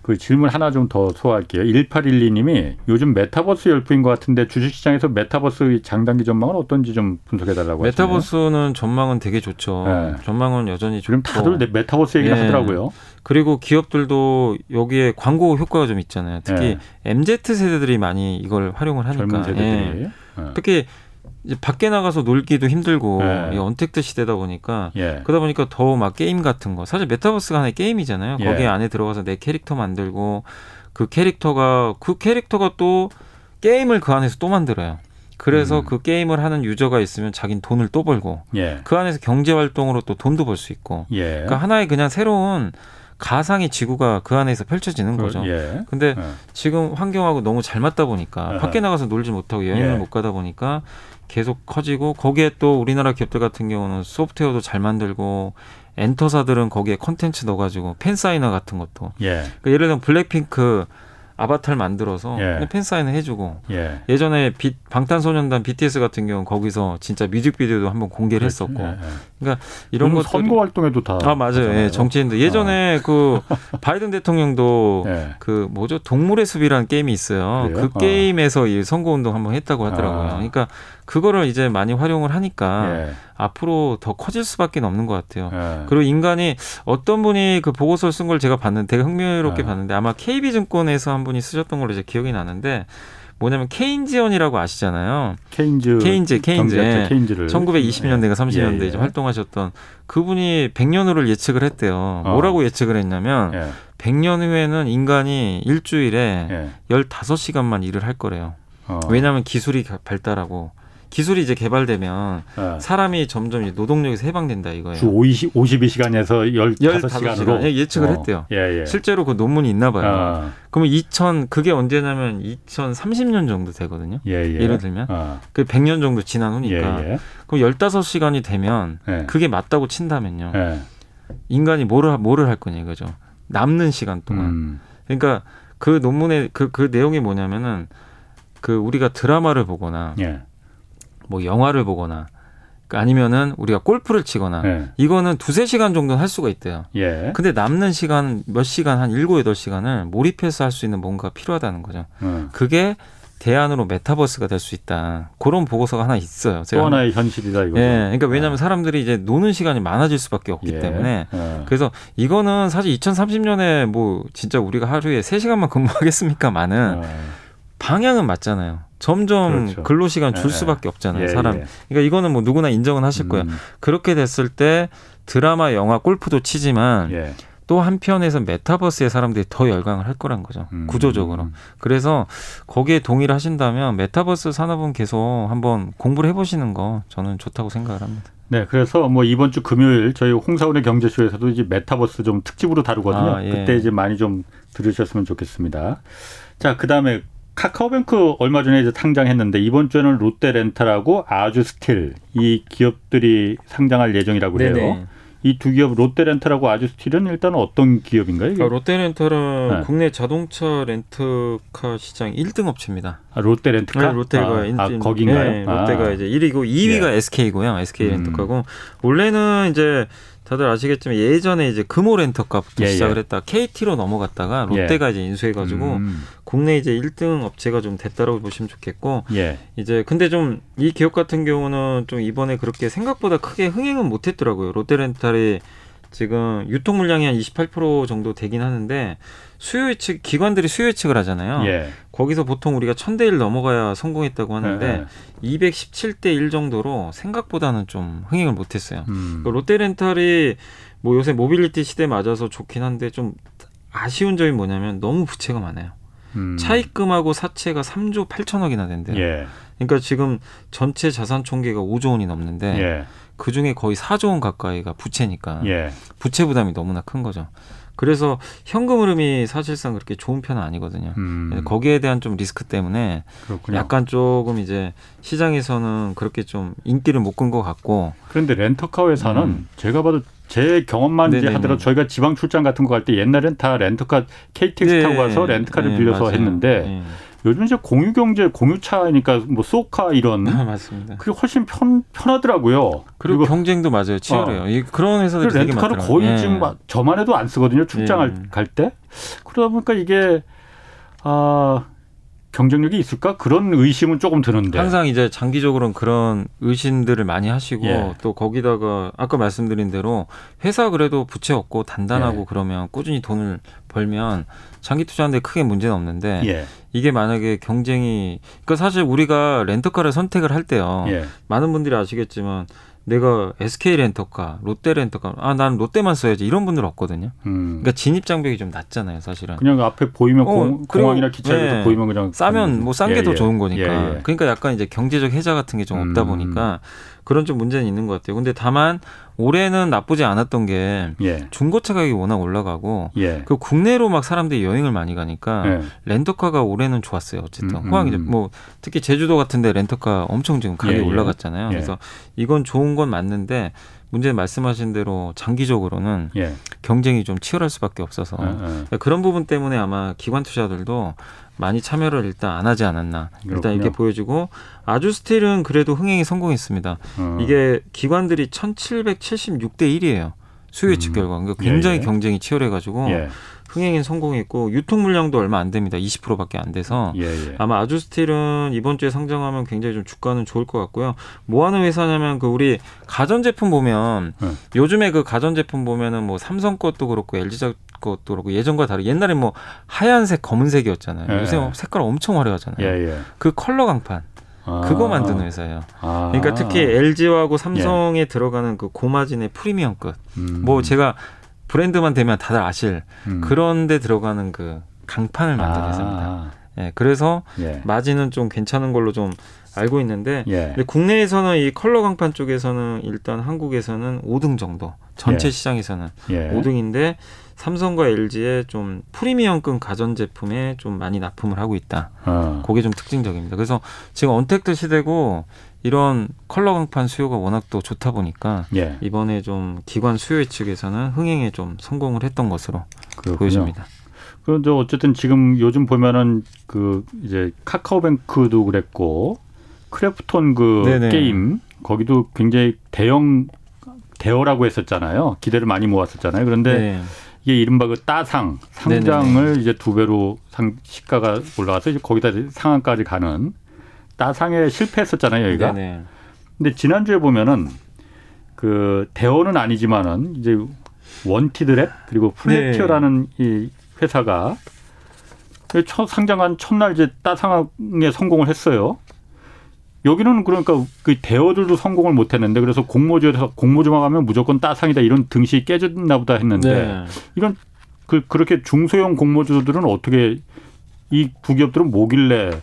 그 질문 하나 좀 더 소화할게요. 천팔백십이 님이 요즘 메타버스 열풍인 것 같은데 주식시장에서 메타버스 장단기 전망은 어떤지 좀 분석해달라고 하시네요. 메타버스는 전망은 되게 좋죠. 예. 전망은 여전히 좋고. 다들 메타버스 얘기를 예. 하더라고요. 그리고 기업들도 여기에 광고 효과가 좀 있잖아요. 특히 예. 엠 지 세대들이 많이 이걸 활용을 하니까. 젊은 세대들이. 예. 예. 특히 이제 밖에 나가서 놀기도 힘들고 예. 언택트 시대다 보니까 예. 그러다 보니까 더 막 게임 같은 거 사실 메타버스가 하나의 게임이잖아요. 예. 거기 안에 들어가서 내 캐릭터 만들고 그 캐릭터가 그 캐릭터가 또 게임을 그 안에서 또 만들어요. 그래서 음. 그 게임을 하는 유저가 있으면 자기는 돈을 또 벌고 예. 그 안에서 경제 활동으로 또 돈도 벌 수 있고 예. 그러니까 하나의 그냥 새로운 가상의 지구가 그 안에서 펼쳐지는 거죠. 그런데 예. 예. 지금 환경하고 너무 잘 맞다 보니까 예. 밖에 나가서 놀지 못하고 여행을 예. 못 가다 보니까 계속 커지고 거기에 또 우리나라 기업들 같은 경우는 소프트웨어도 잘 만들고 엔터사들은 거기에 콘텐츠 넣어가지고 팬사인회 같은 것도 예. 그러니까 예를 들면 블랙핑크 아바타를 만들어서 예. 팬사인회 해주고 예. 예전에 비, 방탄소년단 비티에스 같은 경우는 거기서 진짜 뮤직비디오도 한번 공개를 했었고 예. 그러니까 이런 것들 선거 활동에도 다 아 맞아요 예, 정치인들 예전에 아. 그 바이든 대통령도 예. 그 뭐죠 동물의 숲이라는 게임이 있어요. 그래요? 그 게임에서 아. 이 선거 운동 한번 했다고 하더라고요. 아. 그러니까 그거를 이제 많이 활용을 하니까 예. 앞으로 더 커질 수밖에 없는 것 같아요. 예. 그리고 인간이 어떤 분이 그 보고서를 쓴 걸 제가 봤는데 되게 흥미롭게 예. 봤는데 아마 케이비 증권에서 한 분이 쓰셨던 걸로 이제 기억이 나는데 뭐냐면 케인지언이라고 아시잖아요. 케인즈, 케인즈, 케인즈. 케인즈를. 천구백이십 년대가 삼십 년대 예, 예. 활동하셨던 그분이 백 년 후를 예측을 했대요. 어. 뭐라고 예측을 했냐면 예. 백 년 후에는 인간이 일주일에 예. 열다섯 시간만 일을 할 거래요. 어. 왜냐하면 기술이 발달하고 기술이 이제 개발되면 네. 사람이 점점 노동력에서 해방된다 이거예요. 주 오십이 시간에서 열다섯 시간으로 예측을 어. 했대요. 예, 예. 실제로 그 논문이 있나 봐요. 아. 그러면 이천 그게 언제냐면 이천삼십 년 정도 되거든요. 예, 예. 예를 들면 아. 그 백 년 정도 지난 후니까. 예, 예. 그럼 열다섯 시간이 되면 예. 그게 맞다고 친다면요. 예. 인간이 뭐를, 뭐를 할 거냐 이거죠. 남는 시간 동안. 음. 그러니까 그 논문의 그, 그 내용이 뭐냐면은 그 우리가 드라마를 보거나 예. 뭐 영화를 보거나 아니면은 우리가 골프를 치거나 예. 이거는 두세 시간 정도는 할 수가 있대요. 예. 근데 남는 시간 몇 시간 한 일곱, 여덟 시간을 몰입해서 할 수 있는 뭔가가 필요하다는 거죠. 음. 그게 대안으로 메타버스가 될 수 있다. 그런 보고서가 하나 있어요. 제가 또 하나의 현실이다 이거죠. 예. 그러니까 왜냐하면 예. 사람들이 이제 노는 시간이 많아질 수밖에 없기 예. 때문에 예. 그래서 이거는 사실 이천삼십 년에 뭐 진짜 우리가 하루에 세 시간만 근무하겠습니까? 많은 예. 방향은 맞잖아요. 점점 그렇죠. 근로시간 줄 예. 수밖에 없잖아요. 예. 사람. 그러니까 이거는 뭐 누구나 인정은 하실 음. 거예요. 그렇게 됐을 때 드라마, 영화, 골프도 치지만 예. 또 한편에서 메타버스에 사람들이 더 열광을 할 거란 거죠. 음. 구조적으로. 그래서 거기에 동의를 하신다면 메타버스 산업은 계속 한번 공부를 해보시는 거 저는 좋다고 생각을 합니다. 네, 그래서 뭐 이번 주 금요일 저희 홍사원의 경제쇼에서도 이제 메타버스 좀 특집으로 다루거든요. 아, 예. 그때 이제 많이 좀 들으셨으면 좋겠습니다. 자, 그 다음에 카카오뱅크 얼마 전에 이제 상장했는데 이번 주에는 롯데렌탈하고 아주스틸 이 기업들이 상장할 예정이라고 해요. 네네. 이 두 기업 롯데렌탈하고 아주스틸은 일단 어떤 기업인가요? 아, 롯데렌탈은 네. 국내 자동차 렌트카 시장 일 등 업체입니다. 아, 롯데렌트카? 네, 롯데가 아, 일, 아, 거긴가요? 네, 롯데가 아. 이제 일 위고 이 위가 예. 에스케이고요. 에스케이 렌터카고 음. 원래는 이제 다들 아시겠지만 예전에 이제 금호렌터카부터 예, 시작을 예. 했다 케이티로 넘어갔다가 롯데가 예. 이제 인수해가지고 음. 국내 이제 일 등 업체가 좀 됐다라고 보시면 좋겠고 예. 이제 근데 좀 이 기업 같은 경우는 좀 이번에 그렇게 생각보다 크게 흥행은 못했더라고요. 롯데렌탈이 지금 유통 물량이 한 이십팔 퍼센트 정도 되긴 하는데 수요 예측 기관들이 수요 예측을 하잖아요. 예. 거기서 보통 우리가 천 대 일 넘어가야 성공했다고 하는데 예. 이백십칠 대 일 정도로 생각보다는 좀 흥행을 못했어요. 음. 그러니까 롯데렌탈이 뭐 요새 모빌리티 시대에 맞아서 좋긴 한데 좀 아쉬운 점이 뭐냐면 너무 부채가 많아요. 음. 차입금하고 사채가 삼조 팔천억이나 된대요. 예. 그러니까 지금 전체 자산 총계가 오조 원이 넘는데 예. 그중에 거의 사조 원 가까이가 부채니까 예. 부채 부담이 너무나 큰 거죠. 그래서 현금 흐름이 사실상 그렇게 좋은 편은 아니거든요. 음. 거기에 대한 좀 리스크 때문에 그렇군요. 약간 조금 이제 시장에서는 그렇게 좀 인기를 못 끈 것 같고. 그런데 렌터카 회사는 음. 제가 봐도 제 경험만 이제 하더라도 저희가 지방 출장 같은 거 갈 때 옛날엔 다 렌터카 케이티엑스 네. 타고 가서 렌터카를 네. 빌려서 맞아요. 했는데 네. 요즘 이제 공유 경제, 공유차니까 뭐 소카 이런 맞습니다. 그게 훨씬 편 편하더라고요. 그리고, 그리고 경쟁도 맞아요, 치열해요. 어. 그런 회사들 되게 많더라고요. 렌트카를 거의 예. 지금 저만 해도 안 쓰거든요, 출장을 예. 갈 때. 그러다 보니까 이게 아 경쟁력이 있을까 그런 의심은 조금 드는데. 항상 이제 장기적으로는 그런 의심들을 많이 하시고 예. 또 거기다가 아까 말씀드린 대로 회사 그래도 부채 없고 단단하고 예. 그러면 꾸준히 돈을 벌면 장기 투자하는데 크게 문제는 없는데. 예. 이게 만약에 경쟁이 그러니까 사실 우리가 렌터카를 선택을 할 때요. 예. 많은 분들이 아시겠지만 내가 에스케이 렌터카, 롯데 렌터카, 아, 난 롯데만 써야지 이런 분들 없거든요. 음. 그러니까 진입 장벽이 좀 낮잖아요, 사실은. 그냥 앞에 보이면 어, 공, 공항이나 기차에서 예. 보이면 그냥 싸면 뭐 싼 게 더 예, 예. 좋은 거니까. 예, 예. 그러니까 약간 이제 경제적 해자 같은 게 좀 없다 음. 보니까 그런 좀 문제는 있는 것 같아요. 근데 다만 올해는 나쁘지 않았던 게 예. 중고차 가격이 워낙 올라가고 예. 그 국내로 막 사람들이 여행을 많이 가니까 예. 렌터카가 올해는 좋았어요. 어쨌든 음, 호황이 음. 뭐 특히 제주도 같은데 렌터카 엄청 지금 가격이 예, 예. 올라갔잖아요. 예. 그래서 이건 좋은 건 맞는데 문제 말씀하신 대로 장기적으로는 예. 경쟁이 좀 치열할 수밖에 없어서 아, 아. 그러니까 그런 부분 때문에 아마 기관 투자들도 많이 참여를 일단 안 하지 않았나. 그렇군요. 일단 이렇게 보여지고 아주스틸은 그래도 흥행이 성공했습니다. 어. 이게 기관들이 천칠백칠십육 대 일이에요. 수요 예측 음. 결과. 그러니까 굉장히 예, 예. 경쟁이 치열해가지고 예. 흥행은 성공했고 유통 물량도 얼마 안 됩니다. 이십 퍼센트밖에 안 돼서 예, 예. 아마 아주스틸은 이번 주에 상장하면 굉장히 좀 주가는 좋을 것 같고요. 뭐 하는 회사냐면 그 우리 가전제품 보면 예. 요즘에 그 가전제품 보면은 뭐 삼성 것도 그렇고 엘지 것더라고. 예전과 다르게 옛날에 뭐 하얀색, 검은색이었잖아요. 예. 요새 색깔 엄청 화려하잖아요. 예, 예. 그 컬러 강판. 아. 그거 만드는 회사예요. 아. 그러니까 특히 엘지하고 삼성에 예. 들어가는 그 고마진의 프리미엄 끝. 음. 뭐 제가 브랜드만 되면 다들 아실 음. 그런 데 들어가는 그 강판을 만드는 회사입니다. 아. 예, 그래서 예. 마진은 좀 괜찮은 걸로 좀 알고 있는데 예. 근데 국내에서는 이 컬러 강판 쪽에서는 일단 한국에서는 오 등 정도. 전체 예. 시장에서는 예. 오 등인데 삼성과 엘지의 좀 프리미엄급 가전제품에 좀 많이 납품을 하고 있다. 어. 그게 좀 특징적입니다. 그래서 지금 언택트 시대고 이런 컬러 강판 수요가 워낙 또 좋다 보니까 예. 이번에 좀 기관 수요 측에서는 흥행에 좀 성공을 했던 것으로 그렇군요. 보여집니다. 그런데 어쨌든 지금 요즘 보면은 그 이제 카카오뱅크도 그랬고 크래프톤 그 네네. 게임 거기도 굉장히 대형 대어라고 했었잖아요. 기대를 많이 모았었잖아요. 그런데 네. 이게 이른바 그 따상 상장을 네네. 이제 두 배로 상 시가가 올라가서 이제 거기다 상한까지 가는 따상에 실패했었잖아요. 여기가. 네네. 근데 지난주에 보면은 그 대어는 아니지만은 이제 원티드랩 그리고 플래티어라는 네. 이 회사가 첫 상장한 첫날 이제 따상에 성공을 했어요. 여기는 그러니까 그 대어들도 성공을 못했는데 그래서 공모주에서 공모주만 가면 무조건 따상이다 이런 등식이 깨졌나 보다 했는데 네. 이런 그 그렇게 중소형 공모주들은 어떻게 이 두 기업들은 뭐길래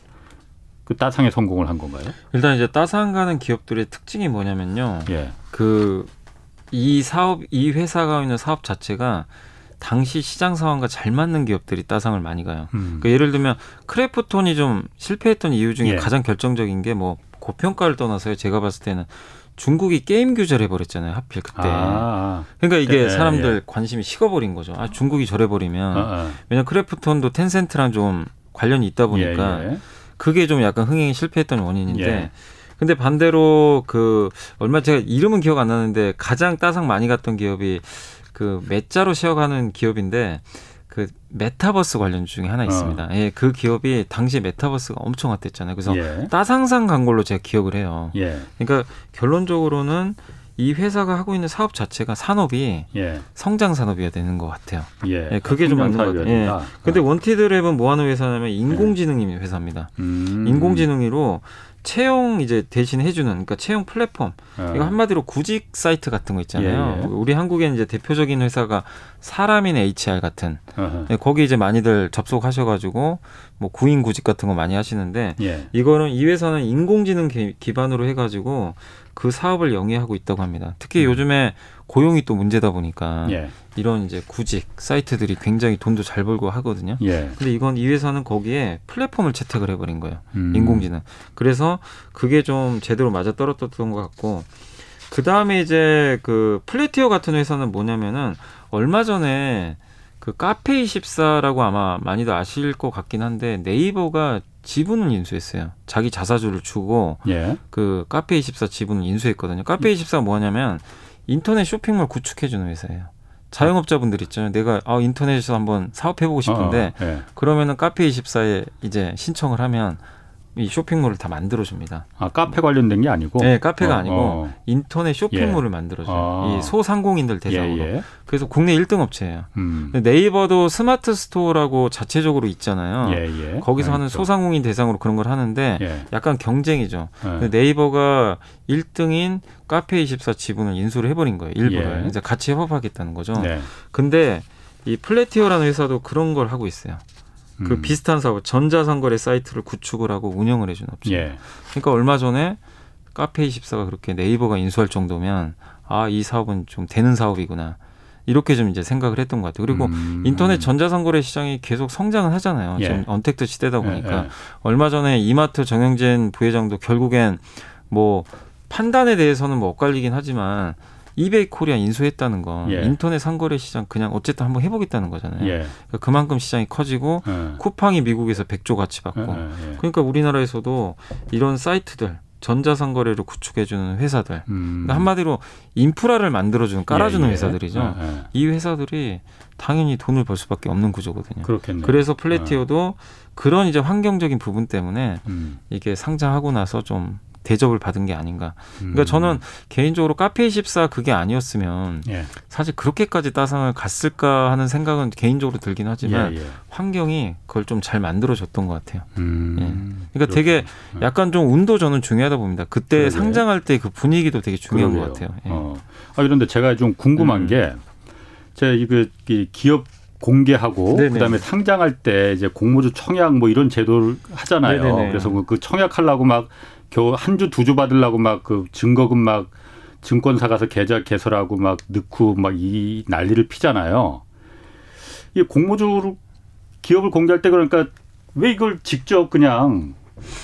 그 따상에 성공을 한 건가요? 일단 이제 따상 가는 기업들의 특징이 뭐냐면요. 예. 그 이 사업 이 회사가 있는 사업 자체가 당시 시장 상황과 잘 맞는 기업들이 따상을 많이 가요. 음. 그러니까 예를 들면 크래프톤이 좀 실패했던 이유 중에 예. 가장 결정적인 게 뭐 고평가를 떠나서요. 제가 봤을 때는 중국이 게임 규제를 해버렸잖아요. 하필 그때. 아. 그러니까 이게 예, 사람들 예. 관심이 식어버린 거죠. 아, 중국이 저래버리면. 아, 아. 왜냐하면 크래프톤도 텐센트랑 좀 관련이 있다 보니까 예, 예. 그게 좀 약간 흥행이 실패했던 원인인데 예. 근데 반대로 그 얼마 제가 이름은 기억 안 나는데 가장 따상 많이 갔던 기업이 그 메짜로 쉬어가는 기업인데 그 메타버스 관련주 중에 하나 있습니다. 어. 예, 그 기업이 당시에 메타버스가 엄청 핫했잖아요. 그래서 예. 따상상 간 걸로 제가 기억을 해요. 예. 그러니까 결론적으로는 이 회사가 하고 있는 사업 자체가 산업이 예. 성장 산업이어야 되는 것 같아요. 예, 예 그게 좀 맞는 것 같아요. 예. 아. 근데 원티드랩은 뭐 하는 회사냐면 인공지능 예. 회사입니다. 음. 인공지능으로 채용 이제 대신 해주는, 그러니까 채용 플랫폼. 어. 이거 한마디로 구직 사이트 같은 거 있잖아요. 예. 우리 한국에는 이제 대표적인 회사가 사람인 에이치알 같은, 어허. 거기 이제 많이들 접속하셔가지고, 뭐 구인 구직 같은 거 많이 하시는데, 예. 이거는 이 회사는 인공지능 기, 기반으로 해가지고 그 사업을 영위하고 있다고 합니다. 특히 음. 요즘에 고용이 또 문제다 보니까, 예. 이런 이제 구직 사이트들이 굉장히 돈도 잘 벌고 하거든요. 예. 근데 이건 이 회사는 거기에 플랫폼을 채택을 해버린 거예요. 음. 인공지능. 그래서 그게 좀 제대로 맞아떨어졌던 것 같고, 그 다음에 이제 그 플래티어 같은 회사는 뭐냐면은 얼마 전에 그 카페이십사라고 아마 많이들 아실 것 같긴 한데 네이버가 지분을 인수했어요. 자기 자사주를 주고 예. 그 카페이십사 지분을 인수했거든요. 카페이십사가 뭐냐면 인터넷 쇼핑몰 구축해주는 회사예요. 자영업자분들 있잖아요. 내가 아, 인터넷에서 한번 사업해보고 싶은데 어, 예. 그러면은 카페이십사에 이제 신청을 하면 이 쇼핑몰을 다 만들어줍니다. 아 카페 관련된 게 아니고? 네. 카페가 어, 아니고 어. 인터넷 쇼핑몰을 예. 만들어줘요. 아. 이 소상공인들 대상으로. 예, 예. 그래서 국내 일 등 업체예요. 음. 네이버도 스마트 스토어라고 자체적으로 있잖아요. 예, 예. 거기서 예, 하는 또. 소상공인 대상으로 그런 걸 하는데 예. 약간 경쟁이죠. 예. 네이버가 일 등인 카페이십사 지분을 인수를 해버린 거예요. 일부를. 예. 이제 같이 협업하겠다는 거죠. 예. 근데 이 플래티어라는 회사도 그런 걸 하고 있어요. 그 음. 비슷한 사업, 전자상거래 사이트를 구축을 하고 운영을 해준 업체. 예. 그러니까 얼마 전에 카페이십사가 그렇게 네이버가 인수할 정도면 아, 이 사업은 좀 되는 사업이구나. 이렇게 좀 이제 생각을 했던 것 같아요. 그리고 음. 인터넷 전자상거래 시장이 계속 성장을 하잖아요. 예. 지금 언택트 시대다 보니까. 예, 예. 얼마 전에 이마트 정영진 부회장도 결국엔 뭐 판단에 대해서는 뭐 엇갈리긴 하지만 이베이 코리아 인수했다는 건 예. 인터넷 상거래 시장 그냥 어쨌든 한번 해보겠다는 거잖아요. 예. 그러니까 그만큼 시장이 커지고 예. 쿠팡이 미국에서 백조 가치 받고 예. 예. 그러니까 우리나라에서도 이런 사이트들 전자상거래를 구축해주는 회사들 음. 그러니까 한마디로 인프라를 만들어주는 깔아주는 예. 예. 회사들이죠. 예. 예. 이 회사들이 당연히 돈을 벌 수밖에 없는 구조거든요. 그렇겠네요. 그래서 플래티어도 예. 그런 이제 환경적인 부분 때문에 음. 이게 상장하고 나서 좀 대접을 받은 게 아닌가. 그러니까 음. 저는 개인적으로 카페이십사 그게 아니었으면 예. 사실 그렇게까지 따상을 갔을까 하는 생각은 개인적으로 들긴 하지만 예, 예. 환경이 그걸 좀 잘 만들어줬던 것 같아요. 음. 예. 그러니까 그렇구나. 되게 약간 좀 운도 저는 중요하다 봅니다. 그때 그러게. 상장할 때 그 분위기도 되게 중요한 그러게요. 것 같아요. 예. 어. 아, 그런데 제가 좀 궁금한 음. 게 제가 이거 기업 공개하고 네네. 그다음에 상장할 때 이제 공모주 청약 뭐 이런 제도를 하잖아요. 네네네. 그래서 그 청약하려고 막 겨우 한 주 두 주 받으려고 막 그 증거금 막 증권사 가서 계좌 개설하고 막 넣고 막 이 난리를 피잖아요. 이 공모주를 기업을 공개할 때 그러니까 왜 이걸 직접 그냥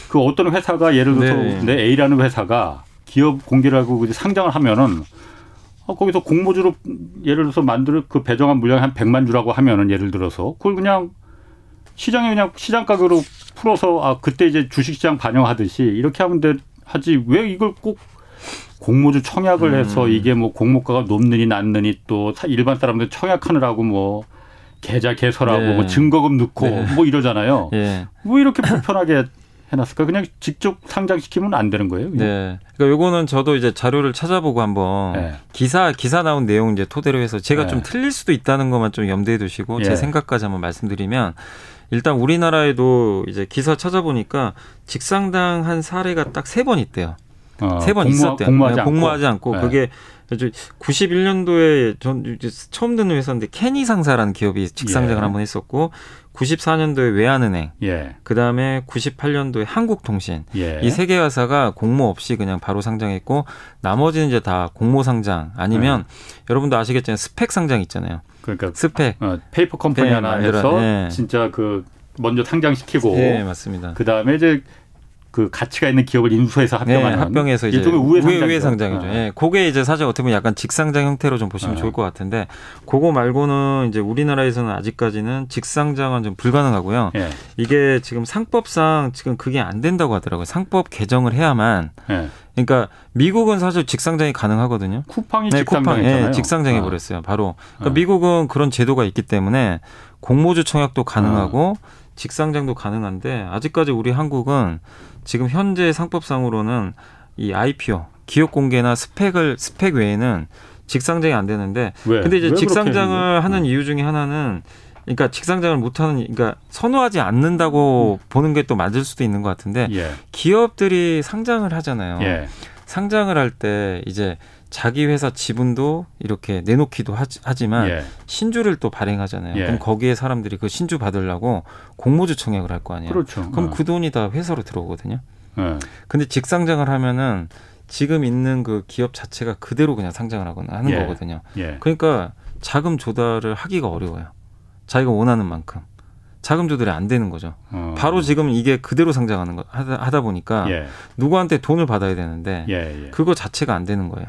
그 어떤 회사가 예를 들어서 네네. 내 A라는 회사가 기업 공개를 하고 상장을 하면은 거기서 공모주로 예를 들어서 만들 그 배정한 물량이 한 백만 주라고 하면은 예를 들어서 그걸 그냥 시장에 그냥 시장 가격으로 풀어서 아 그때 이제 주식시장 반영하듯이 이렇게 하면 돼 하지 왜 이걸 꼭 공모주 청약을 음. 해서 이게 뭐 공모가가 높느니 낮느니 또 일반 사람들 청약하느라고 뭐 계좌 개설하고 네. 뭐 증거금 넣고 네. 뭐 이러잖아요. 네. 왜 이렇게 불편하게 해놨을까? 그냥 직접 상장시키면 안 되는 거예요? 그냥? 네. 그러니까 요거는 저도 이제 자료를 찾아보고 한번 네. 기사, 기사 나온 내용 이제 토대로 해서 제가 네. 좀 틀릴 수도 있다는 것만 좀 염두에 두시고 네. 제 생각까지 한번 말씀드리면 일단 우리나라에도 이제 기사 찾아보니까 직상당한 사례가 딱 세 번 있대요. 어, 세 번 공모, 있었대요. 공모하지 네, 않고. 공모하지 않고. 네. 그게 구십일 년도에 전 처음 듣는 회사인데 캐니 상사라는 기업이 직상장을 예. 한번 했었고 구십사 년도에 외환은행, 예. 그 다음에 구십팔 년도에 한국통신 예. 이 세 개 회사가 공모 없이 그냥 바로 상장했고 나머지는 이제 다 공모 상장 아니면 예. 여러분도 아시겠지만 스펙 상장 있잖아요. 그러니까 스펙 어, 페이퍼 컴퍼니 네, 하나 해서 네. 진짜 그 먼저 상장시키고, 네 맞습니다. 그 다음에 이제 그 가치가 있는 기업을 인수해서 합병하는 네, 합병해서 이제 우회, 우회, 우회 상장이죠. 예. 아. 네, 그게 이제 사실 어떻게 보면 약간 직상장 형태로 좀 보시면 아. 좋을 것 같은데, 그거 말고는 이제 우리나라에서는 아직까지는 직상장은 좀 불가능하고요. 예. 이게 지금 상법상 지금 그게 안 된다고 하더라고요. 상법 개정을 해야만. 예. 그러니까 미국은 사실 직상장이 가능하거든요. 쿠팡이 네, 직상장이잖아요. 쿠팡, 네, 직상장해 버렸어요. 아. 바로. 그러니까 아. 미국은 그런 제도가 있기 때문에 공모주 청약도 가능하고. 아. 직상장도 가능한데 아직까지 우리 한국은 지금 현재 상법상으로는 이 아이피오 기업 공개나 스펙을 스펙 외에는 직상장이 안 되는데 왜? 근데 이제 직상장을 하는 이유 중에 하나는 그러니까 직상장을 못하는 그러니까 선호하지 않는다고 음. 보는 게 또 맞을 수도 있는 것 같은데 예. 기업들이 상장을 하잖아요. 예. 상장을 할 때 이제 자기 회사 지분도 이렇게 내놓기도 하지만 예. 신주를 또 발행하잖아요. 예. 그럼 거기에 사람들이 그 신주 받으려고 공모주 청약을 할 거 아니에요. 그렇죠. 그럼 어. 그 돈이 다 회사로 들어오거든요. 예. 근데 직상장을 하면은 지금 있는 그 기업 자체가 그대로 그냥 상장을 하거나 하는 예. 거거든요. 예. 그러니까 자금 조달을 하기가 어려워요. 자기가 원하는 만큼. 자금 조달이 안 되는 거죠. 어. 바로 지금 이게 그대로 상장하는 거 하다, 하다 보니까 예. 누구한테 돈을 받아야 되는데 예, 예. 그거 자체가 안 되는 거예요.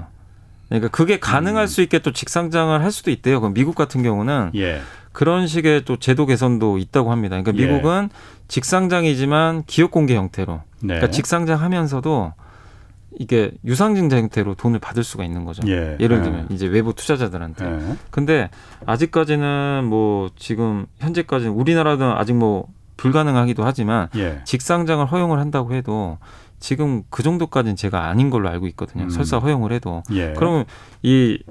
그러니까 그게 가능할 음. 수 있게 또 직상장을 할 수도 있대요. 그럼 미국 같은 경우는 예. 그런 식의 또 제도 개선도 있다고 합니다. 그러니까 미국은 예. 직상장이지만 기업 공개 형태로 네. 그러니까 직상장하면서도 이게 유상증자 형태로 돈을 받을 수가 있는 거죠. 예. 예를 들면 예. 이제 외부 투자자들한테. 예. 근데 아직까지는 뭐 지금 현재까지는 우리나라는 아직 뭐 불가능하기도 하지만 예. 직상장을 허용을 한다고 해도 지금 그 정도까지는 제가 아닌 걸로 알고 있거든요. 음. 설사 허용을 해도. 예. 그러면 이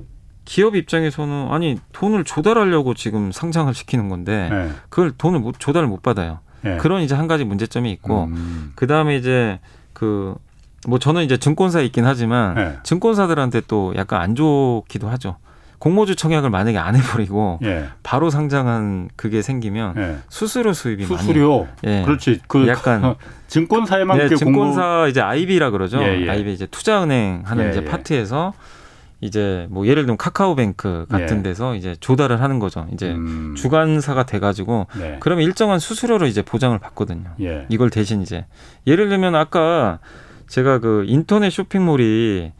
기업 입장에서는 아니 돈을 조달하려고 지금 상장을 시키는 건데 예. 그걸 돈을 못, 조달을 못 받아요. 예. 그런 이제 한 가지 문제점이 있고 음. 그다음에 이제 그 뭐 저는 이제 증권사에 있긴 하지만 예. 증권사들한테 또 약간 안 좋기도 하죠. 공모주 청약을 만약에 안 해버리고 예. 바로 상장한 그게 생기면 예. 수수료 수입이 많이. 수수료. 예. 그렇지. 그 약간 증권사에만 네, 증권사 공모... 이제 아이비라 그러죠. 예, 예. 아이비 이제 투자은행 하는 예, 이제 예. 파트에서 이제 뭐 예를 들면 카카오뱅크 같은 예. 데서 이제 조달을 하는 거죠. 이제 음. 주관사가 돼가지고 예. 그러면 일정한 수수료로 이제 보장을 받거든요. 예. 이걸 대신 이제 예를 들면 아까 제가 그 인터넷 쇼핑몰이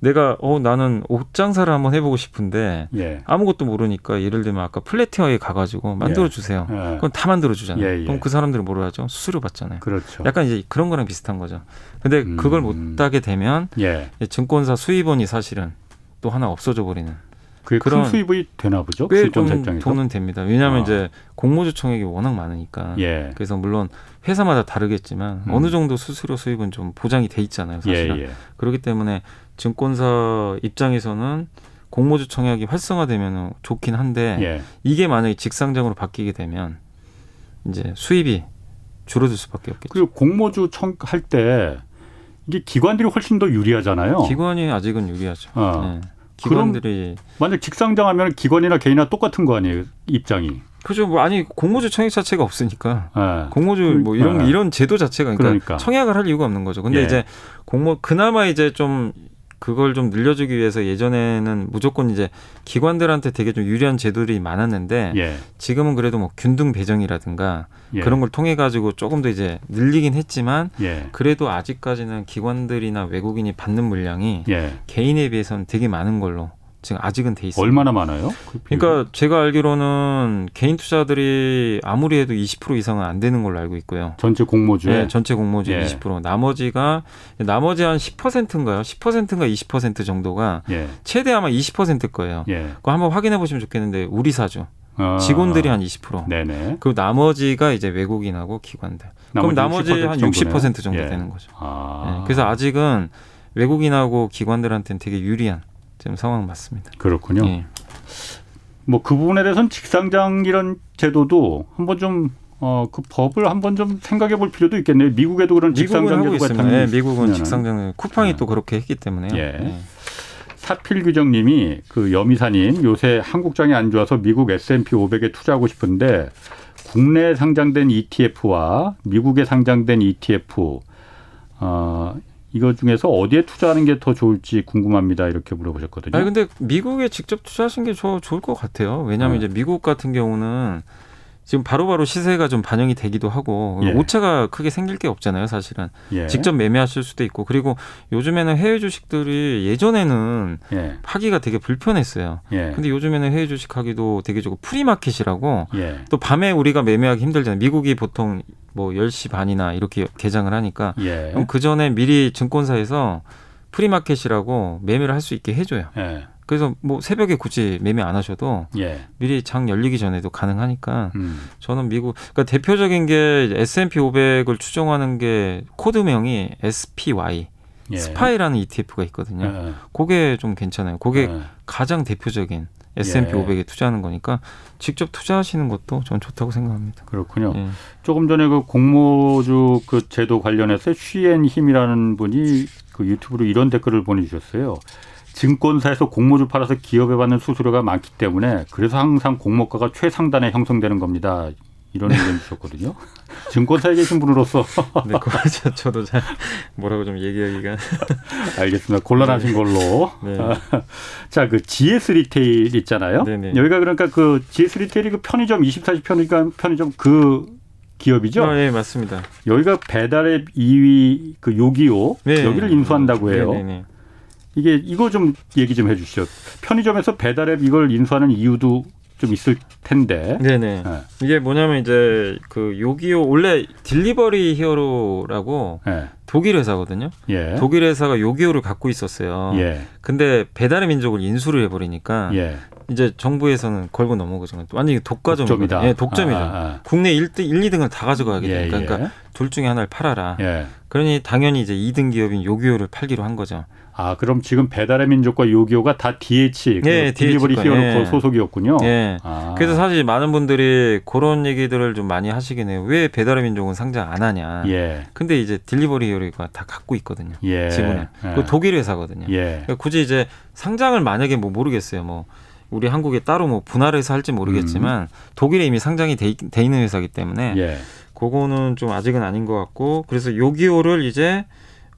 내가 어 나는 옷 장사를 한번 해보고 싶은데 예. 아무것도 모르니까 예를 들면 아까 플래티어에 가가지고 만들어 주세요. 예. 그건 다 만들어 주잖아요. 예, 예. 그럼 그 사람들은 뭐라 하죠? 수수료 받잖아요. 그렇죠. 약간 이제 그런 거랑 비슷한 거죠. 근데 음. 그걸 못 하게 되면 예. 증권사 수입원이 사실은 또 하나 없어져 버리는 그게 큰 수입이 되나 보죠? 수입권자 입장에서. 돈은 됩니다. 왜냐하면 아. 이제 공모주 총액이 워낙 많으니까. 예. 그래서 물론 회사마다 다르겠지만 음. 어느 정도 수수료 수입은 좀 보장이 돼 있잖아요. 사실은. 예, 예. 그렇기 때문에 증권사 입장에서는 공모주 청약이 활성화되면 좋긴 한데 예. 이게 만약에 직상적으로 바뀌게 되면 이제 수입이 줄어들 수밖에 없겠죠. 그리고 공모주 청할 때 이게 기관들이 훨씬 더 유리하잖아요. 기관이 아직은 유리하죠. 어. 네. 기관들이 만약 직상장하면 기관이나 개인이나 똑같은 거 아니에요, 입장이? 그죠. 뭐 아니 공모주 청약 자체가 없으니까 네. 공모주 뭐 이런 네. 이런 제도 자체가 그러니까, 그러니까 청약을 할 이유가 없는 거죠. 근데 예. 이제 공모 그나마 이제 좀 그걸 좀 늘려주기 위해서 예전에는 무조건 이제 기관들한테 되게 좀 유리한 제도들이 많았는데 예. 지금은 그래도 뭐 균등 배정이라든가 예. 그런 걸 통해 가지고 조금 더 이제 늘리긴 했지만 예. 그래도 아직까지는 기관들이나 외국인이 받는 물량이 예. 개인에 비해서는 되게 많은 걸로 지금 아직은 돼 있습니다. 얼마나 많아요? 그 그러니까 제가 알기로는 개인 투자들이 아무리 해도 이십 퍼센트 이상은 안 되는 걸로 알고 있고요. 전체 공모주에? 네. 전체 공모주에 예. 이십 퍼센트. 나머지가 나머지 한 십 퍼센트인가요? 십 퍼센트인가 이십 퍼센트 정도가 예. 최대 아마 이십 퍼센트일 거예요. 예. 그거 한번 확인해 보시면 좋겠는데 우리 사주. 아. 직원들이 한 이십 퍼센트. 네네. 그리고 나머지가 이제 외국인하고 기관들. 그럼 나머지 한 육십 퍼센트 정도 예. 되는 거죠. 아. 네. 그래서 아직은 외국인하고 기관들한테는 되게 유리한 지금 상황 맞습니다. 그렇군요. 예. 뭐 그 부분에 대해서는 직상장 이런 제도도 한번 좀 어 그 법을 한번 좀 생각해 볼 필요도 있겠네요. 미국에도 그런 직상장 제도가 있습니다. 네, 미국은 직상장 쿠팡이 네. 또 그렇게 했기 때문에요. 예. 네. 사필규정님이 그 여미사님 요새 한국장이 안 좋아서 미국 에스 앤 피 오백에 투자하고 싶은데 국내에 상장된 이 티 에프와 미국에 상장된 이 티 에프 어. 이거 중에서 어디에 투자하는 게 더 좋을지 궁금합니다. 이렇게 물어보셨거든요. 아니, 근데 미국에 직접 투자하시는 게 저 좋을 것 같아요. 왜냐하면 네. 이제 미국 같은 경우는 지금 바로바로 시세가 좀 반영이 되기도 하고 예. 오차가 크게 생길 게 없잖아요. 사실은. 예. 직접 매매하실 수도 있고. 그리고 요즘에는 해외 주식들이 예전에는 예. 하기가 되게 불편했어요. 예. 근데 요즘에는 해외 주식하기도 되게 좋고 프리마켓이라고 예. 또 밤에 우리가 매매하기 힘들잖아요. 미국이 보통 뭐 열 시 반이나 이렇게 개장을 하니까 예. 그럼 그전에 미리 증권사에서 프리마켓이라고 매매를 할 수 있게 해줘요. 예. 그래서 뭐 새벽에 굳이 매매 안 하셔도 예. 미리 장 열리기 전에도 가능하니까 음. 저는 미국 그러니까 대표적인 게 에스 앤 피 오백을 추종하는 게 코드명이 에스 피 와이 예. 스파이라는 이 티 에프가 있거든요. 예. 그게 좀 괜찮아요. 그게 예. 가장 대표적인 에스 앤 피 오백에 예. 투자하는 거니까 직접 투자하시는 것도 저는 좋다고 생각합니다. 그렇군요. 예. 조금 전에 그 공모주 그 제도 관련해서 쉬앤힘이라는 분이 그 유튜브로 이런 댓글을 보내주셨어요. 증권사에서 공모주 팔아서 기업에 받는 수수료가 많기 때문에 그래서 항상 공모가가 최상단에 형성되는 겁니다. 이런 의견 주셨거든요. 증권사에 계신 분으로서. 네, 그거 저도 잘 뭐라고 좀 얘기하기가. 알겠습니다. 곤란하신 걸로. 네. 자, 그 지에스 리테일 있잖아요. 네네. 여기가 그러니까 그 지에스 리테일이 그 편의점 이십사 시 편의점, 편의점 그 기업이죠? 아, 네, 맞습니다. 여기가 배달앱 이 위 그 요기요. 네. 여기를 인수한다고 해요. 네네네. 이게 이거 좀 얘기 좀 해 주시죠. 편의점에서 배달앱 이걸 인수하는 이유도 좀 있을 텐데. 네네. 네. 이게 뭐냐면 이제 그 요기요 원래 딜리버리 히어로라고 네. 독일 회사거든요. 예. 독일 회사가 요기요를 갖고 있었어요. 예. 근데 배달의 민족을 인수를 해버리니까 예. 이제 정부에서는 걸고 넘어가죠. 완전히 독과점이거든요. 예, 독점이죠. 아, 아. 국내 일, 이 등을 다 가져가게 예, 되니까 예. 그러니까 둘 중에 하나를 팔아라. 예. 그러니 당연히 이제 이 등 기업인 요기요를 팔기로 한 거죠. 아, 그럼 지금 배달의 민족과 요기요가 다 디에이치, 예, 딜리버리 히어로 예. 소속이었군요. 예. 아. 그래서 사실 많은 분들이 그런 얘기들을 좀 많이 하시긴 해요. 왜 배달의 민족은 상장 안 하냐. 예. 근데 이제 딜리버리 히어로가 다 갖고 있거든요. 예. 지분을. 예. 독일 회사거든요. 예. 그러니까 굳이 이제 상장을 만약에 뭐 모르겠어요. 뭐 우리 한국에 따로 뭐 분할해서 할지 모르겠지만 음. 독일에 이미 상장이 돼, 돼 있는 회사이기 때문에 예. 그거는 좀 아직은 아닌 것 같고 그래서 요기요를 이제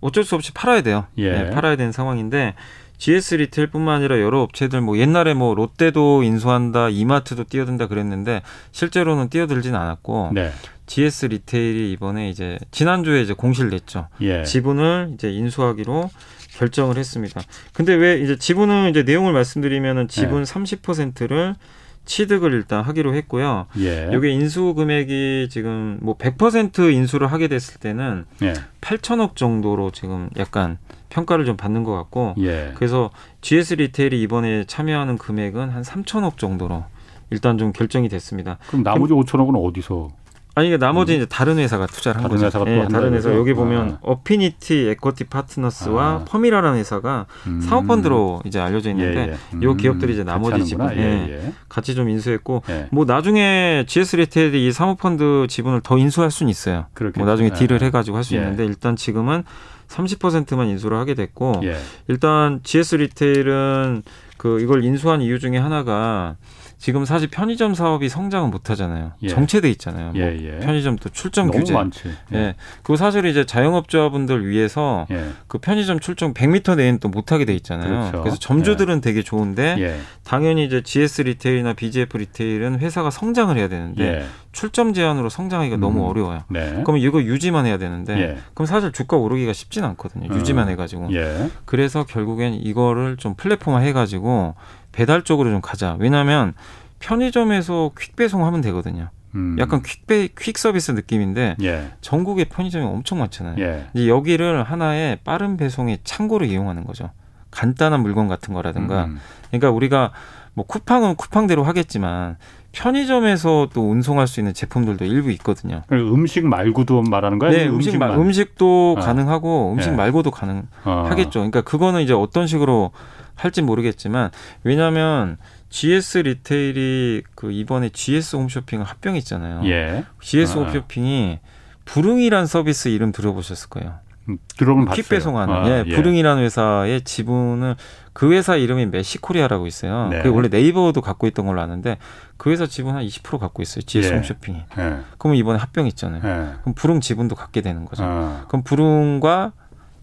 어쩔 수 없이 팔아야 돼요. 예. 네, 팔아야 되는 상황인데 지에스 리테일뿐만 아니라 여러 업체들 뭐 옛날에 뭐 롯데도 인수한다, 이마트도 뛰어든다 그랬는데 실제로는 뛰어들진 않았고 네. 지에스 리테일이 이번에 이제 지난주에 이제 공시를 냈죠. 예. 지분을 이제 인수하기로 결정을 했습니다. 근데 왜 이제 지분은 이제 내용을 말씀드리면은 지분 예. 삼십 퍼센트를 취득을 일단 하기로 했고요. 예. 이게 인수 금액이 지금 뭐 백 퍼센트 인수를 하게 됐을 때는 예. 팔천억 정도로 지금 약간 평가를 좀 받는 것 같고 예. 그래서 지에스리테일이 이번에 참여하는 금액은 한 삼천억 정도로 일단 좀 결정이 됐습니다. 그럼 나머지 그럼, 오천억은 어디서? 아니 나머지 음. 이제 다른 회사가 투자를 한 다른 거죠. 회사가 네, 다른 회사. 여기 보면 아. 어피니티 에쿼티 파트너스와 아. 퍼미라라는 회사가 음. 사모펀드로 이제 알려져 있는데 예, 예. 음. 이 기업들이 이제 나머지 지분 예, 예. 같이 좀 인수했고 예. 뭐 나중에 지에스리테일이 이 사모펀드 지분을 더 인수할 수는 있어요. 그렇겠죠. 뭐 나중에 딜을 예. 해가지고 할 수 예. 있는데 일단 지금은 삼십 퍼센트만 인수를 하게 됐고 예. 일단 지에스리테일은 그 이걸 인수한 이유 중에 하나가 지금 사실 편의점 사업이 성장은 못하잖아요. 예. 정체돼 있잖아요. 예, 예. 뭐 편의점 또 출점 너무 규제. 너무 많지. 예. 예. 그리고 사실 이제 자영업자분들 위해서 예. 그 편의점 출점 백 미터 내에는 또 못하게 돼 있잖아요. 그렇죠. 그래서 점주들은 예. 되게 좋은데 예. 당연히 이제 지에스 리테일이나 비지에프 리테일은 회사가 성장을 해야 되는데 예. 출점 제한으로 성장하기가 음. 너무 어려워요. 네. 그럼 이거 유지만 해야 되는데 예. 그럼 사실 주가 오르기가 쉽진 않거든요. 유지만 음. 해가지고. 예. 그래서 결국엔 이거를 좀 플랫폼화 해가지고 배달 쪽으로 좀 가자. 왜냐하면 편의점에서 퀵 배송하면 되거든요. 음. 약간 퀵, 배, 퀵 서비스 느낌인데 예. 전국에 편의점이 엄청 많잖아요. 예. 이제 여기를 하나의 빠른 배송의 창고로 이용하는 거죠. 간단한 물건 같은 거라든가. 음. 그러니까 우리가 뭐 쿠팡은 쿠팡대로 하겠지만 편의점에서 또 운송할 수 있는 제품들도 일부 있거든요. 음식 말고도 말하는 거예요? 네, 음식 마, 음식도 아. 가능하고 음식 예. 말고도 가능하겠죠. 그러니까 그거는 이제 어떤 식으로 할지 모르겠지만 왜냐하면 지에스 리테일이 그 이번에 지에스 홈쇼핑 합병했잖아요. 예. 지에스 아. 홈쇼핑이 부릉이란 서비스 이름 들어보셨을 거예요. 들어보면 봤어요. 퀵 배송하는 아, 예, 예. 부릉이라는 회사의 지분을 그 회사 이름이 메시코리아라고 있어요. 네. 그게 원래 네이버도 갖고 있던 걸로 아는데 그 회사 지분 한 이십 퍼센트 갖고 있어요. 지에스 홈쇼핑이. 예. 예. 그러면 이번에 합병했잖아요. 예. 그럼 부릉 지분도 갖게 되는 거죠. 아. 그럼 부릉과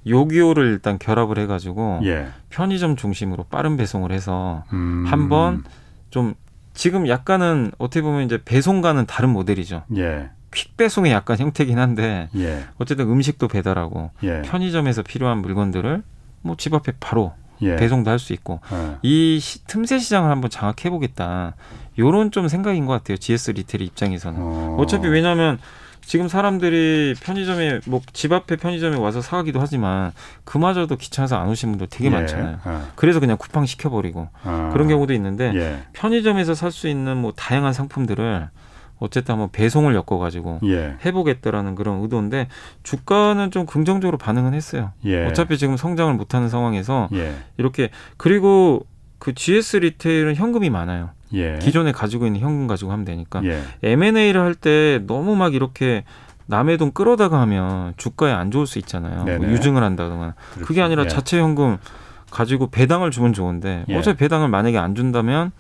요기요를 일단 결합을 해가지고 예. 편의점 중심으로 빠른 배송을 해서 음. 한번 좀 지금 약간은 어떻게 보면 이제 배송과는 다른 모델이죠. 예. 퀵 배송의 약간 형태긴 한데 예. 어쨌든 음식도 배달하고 예. 편의점에서 필요한 물건들을 뭐 집 앞에 바로 예. 배송도 할 수 있고 예. 이 시, 틈새 시장을 한번 장악해보겠다. 이런 좀 생각인 것 같아요. 지에스 리테일 입장에서는. 어. 어차피 왜냐하면 지금 사람들이 편의점에 뭐 집 앞에 편의점에 와서 사가기도 하지만 그마저도 귀찮아서 안 오신 분들 되게 예. 많잖아요. 아. 그래서 그냥 쿠팡 시켜버리고 아. 그런 경우도 있는데 예. 편의점에서 살 수 있는 뭐 다양한 상품들을 어쨌든 한번 배송을 엮어가지고 예. 해보겠다라는 그런 의도인데 주가는 좀 긍정적으로 반응은 했어요. 예. 어차피 지금 성장을 못하는 상황에서 예. 이렇게 그리고 그 지에스 리테일은 현금이 많아요. 예. 기존에 가지고 있는 현금 가지고 하면 되니까 예. 엠 앤 에이를 할 때 너무 막 이렇게 남의 돈 끌어다가 하면 주가에 안 좋을 수 있잖아요. 뭐 유증을 한다거나. 그렇죠. 그게 아니라 예. 자체 현금 가지고 배당을 주면 좋은데 예. 어차피 배당을 만약에 안 준다면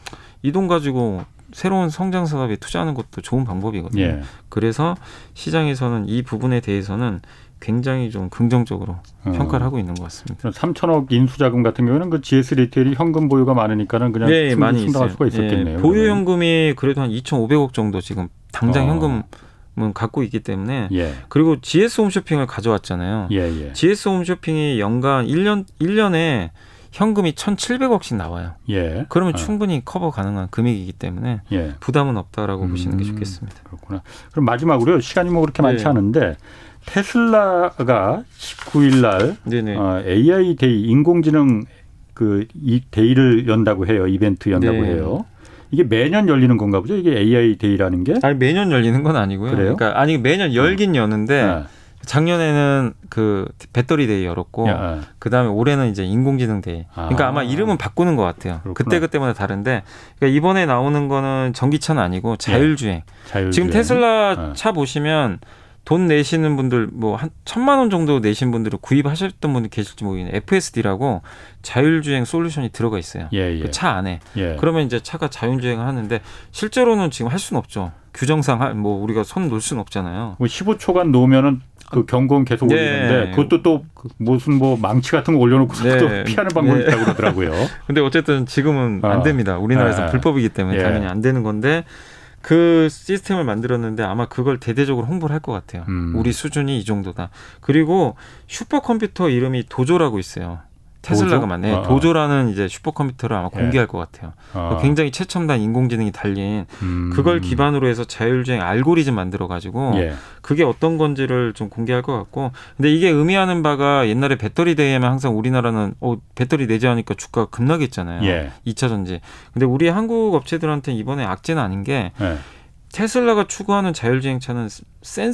이 돈 가지고 새로운 성장 사업에 투자하는 것도 좋은 방법이거든요. 예. 그래서 시장에서는 이 부분에 대해서는 굉장히 좀 긍정적으로 평가를 어. 하고 있는 것 같습니다. 삼천억 인수자금 같은 경우는 그 지에스 리테일이 현금 보유가 많으니까는 그냥 예, 충분히 많이 충당할 있어요. 수가 있었겠네요. 예, 보유 현금이 그래도 한 이천오백억 정도 지금 당장 어. 현금은 갖고 있기 때문에 예. 그리고 지에스 홈쇼핑을 가져왔잖아요. 예, 예. 지에스 홈쇼핑이 연간 일 년, 일 년에 현금이 천칠백억씩 나와요. 예. 그러면 아. 충분히 커버 가능한 금액이기 때문에 예. 부담은 없다라고 음, 보시는 게 좋겠습니다. 그렇구나. 그럼 마지막으로요. 시간이 뭐 그렇게 네. 많지 않은데 테슬라가 십구 일 날 어, 에이아이 데이, 인공지능 그 이 데이를 연다고 해요. 이벤트 연다고 네. 해요. 이게 매년 열리는 건가 보죠? 이게 에이아이 데이라는 게? 아니 매년 열리는 건 아니고요. 그래요? 그러니까 아니 매년 열긴 네. 여는데 네. 작년에는 그 배터리 데이 열었고 야. 그다음에 올해는 이제 인공지능 데이. 아. 그러니까 아마 이름은 바꾸는 것 같아요. 그때 그때마다 다른데 그러니까 이번에 나오는 거는 전기차는 아니고 자율주행. 예. 자율주행. 지금 테슬라 아. 차 보시면 돈 내시는 분들 뭐 한 천만 원 정도 내신 분들을 구입하셨던 분들 계실지 모르겠는데 에프에스디라고 자율주행 솔루션이 들어가 있어요. 예, 예. 그 차 안에. 예. 그러면 이제 차가 자율주행을 하는데 실제로는 지금 할 수는 없죠. 규정상 뭐 우리가 손 놓을 수는 없잖아요. 뭐 십오 초간 놓으면은 그 경고는 계속 네. 올리는데 그것도 또 무슨 뭐 망치 같은 거 올려놓고서 네. 또 피하는 방법이 네. 있다고 그러더라고요. 근데 어쨌든 지금은 어. 안 됩니다. 우리나라에서 네. 불법이기 때문에 예. 당연히 안 되는 건데 그 시스템을 만들었는데 아마 그걸 대대적으로 홍보를 할 것 같아요. 음. 우리 수준이 이 정도다. 그리고 슈퍼컴퓨터 이름이 도조라고 있어요. 테슬라가 만에 아, 아. 도조라는 이제 슈퍼컴퓨터를 아마 공개할 예. 것 같아요. 아. 굉장히 최첨단 인공지능이 달린 음. 그걸 기반으로 해서 자율주행 알고리즘 만들어 가지고 예. 그게 어떤 건지를 좀 공개할 것 같고. 근데 이게 의미하는 바가 옛날에 배터리 대회에만 항상 우리나라는 어, 배터리 내재하니까 주가 급락했잖아요. 예. 이 차 전지. 근데 우리 한국 업체들한테는 이번에 악재는 아닌 게 예. 테슬라가 추구하는 자율주행차는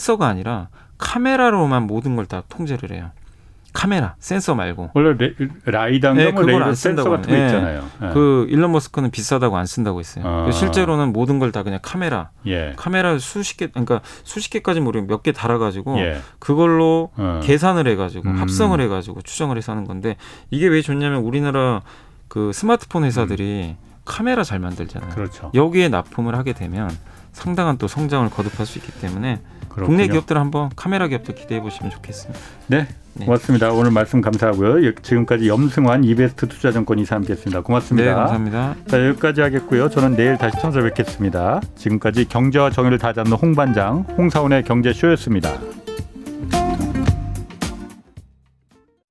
센서가 아니라 카메라로만 모든 걸 다 통제를 해요. 카메라, 센서 말고. 원래 레, 라이단가 네, 뭐 그걸 안 쓴다고 같은 거 있잖아요. 네. 네. 그 일론 머스크는 비싸다고 안 쓴다고 했어요. 아. 실제로는 모든 걸 다 그냥 카메라, 예. 카메라 수십 개, 그러니까 수십 개까지 모르고 몇 개 달아가지고 예. 그걸로 어. 계산을 해가지고 음. 합성을 해가지고 추정을 해서 하는 건데 이게 왜 좋냐면 우리나라 그 스마트폰 회사들이 음. 카메라 잘 만들잖아요. 그렇죠. 여기에 납품을 하게 되면 상당한 또 성장을 거듭할 수 있기 때문에 그렇군요. 국내 기업들 한번 카메라 기업들 기대해 보시면 좋겠습니다. 네, 네, 고맙습니다. 오늘 말씀 감사하고요. 지금까지 염승환 이베스트투자증권 이사 함께했습니다. 고맙습니다. 네, 감사합니다. 자, 여기까지 하겠고요. 저는 내일 다시 찾아뵙겠습니다. 지금까지 경제와 정의를 다잡는 홍반장 홍사원의 경제쇼였습니다.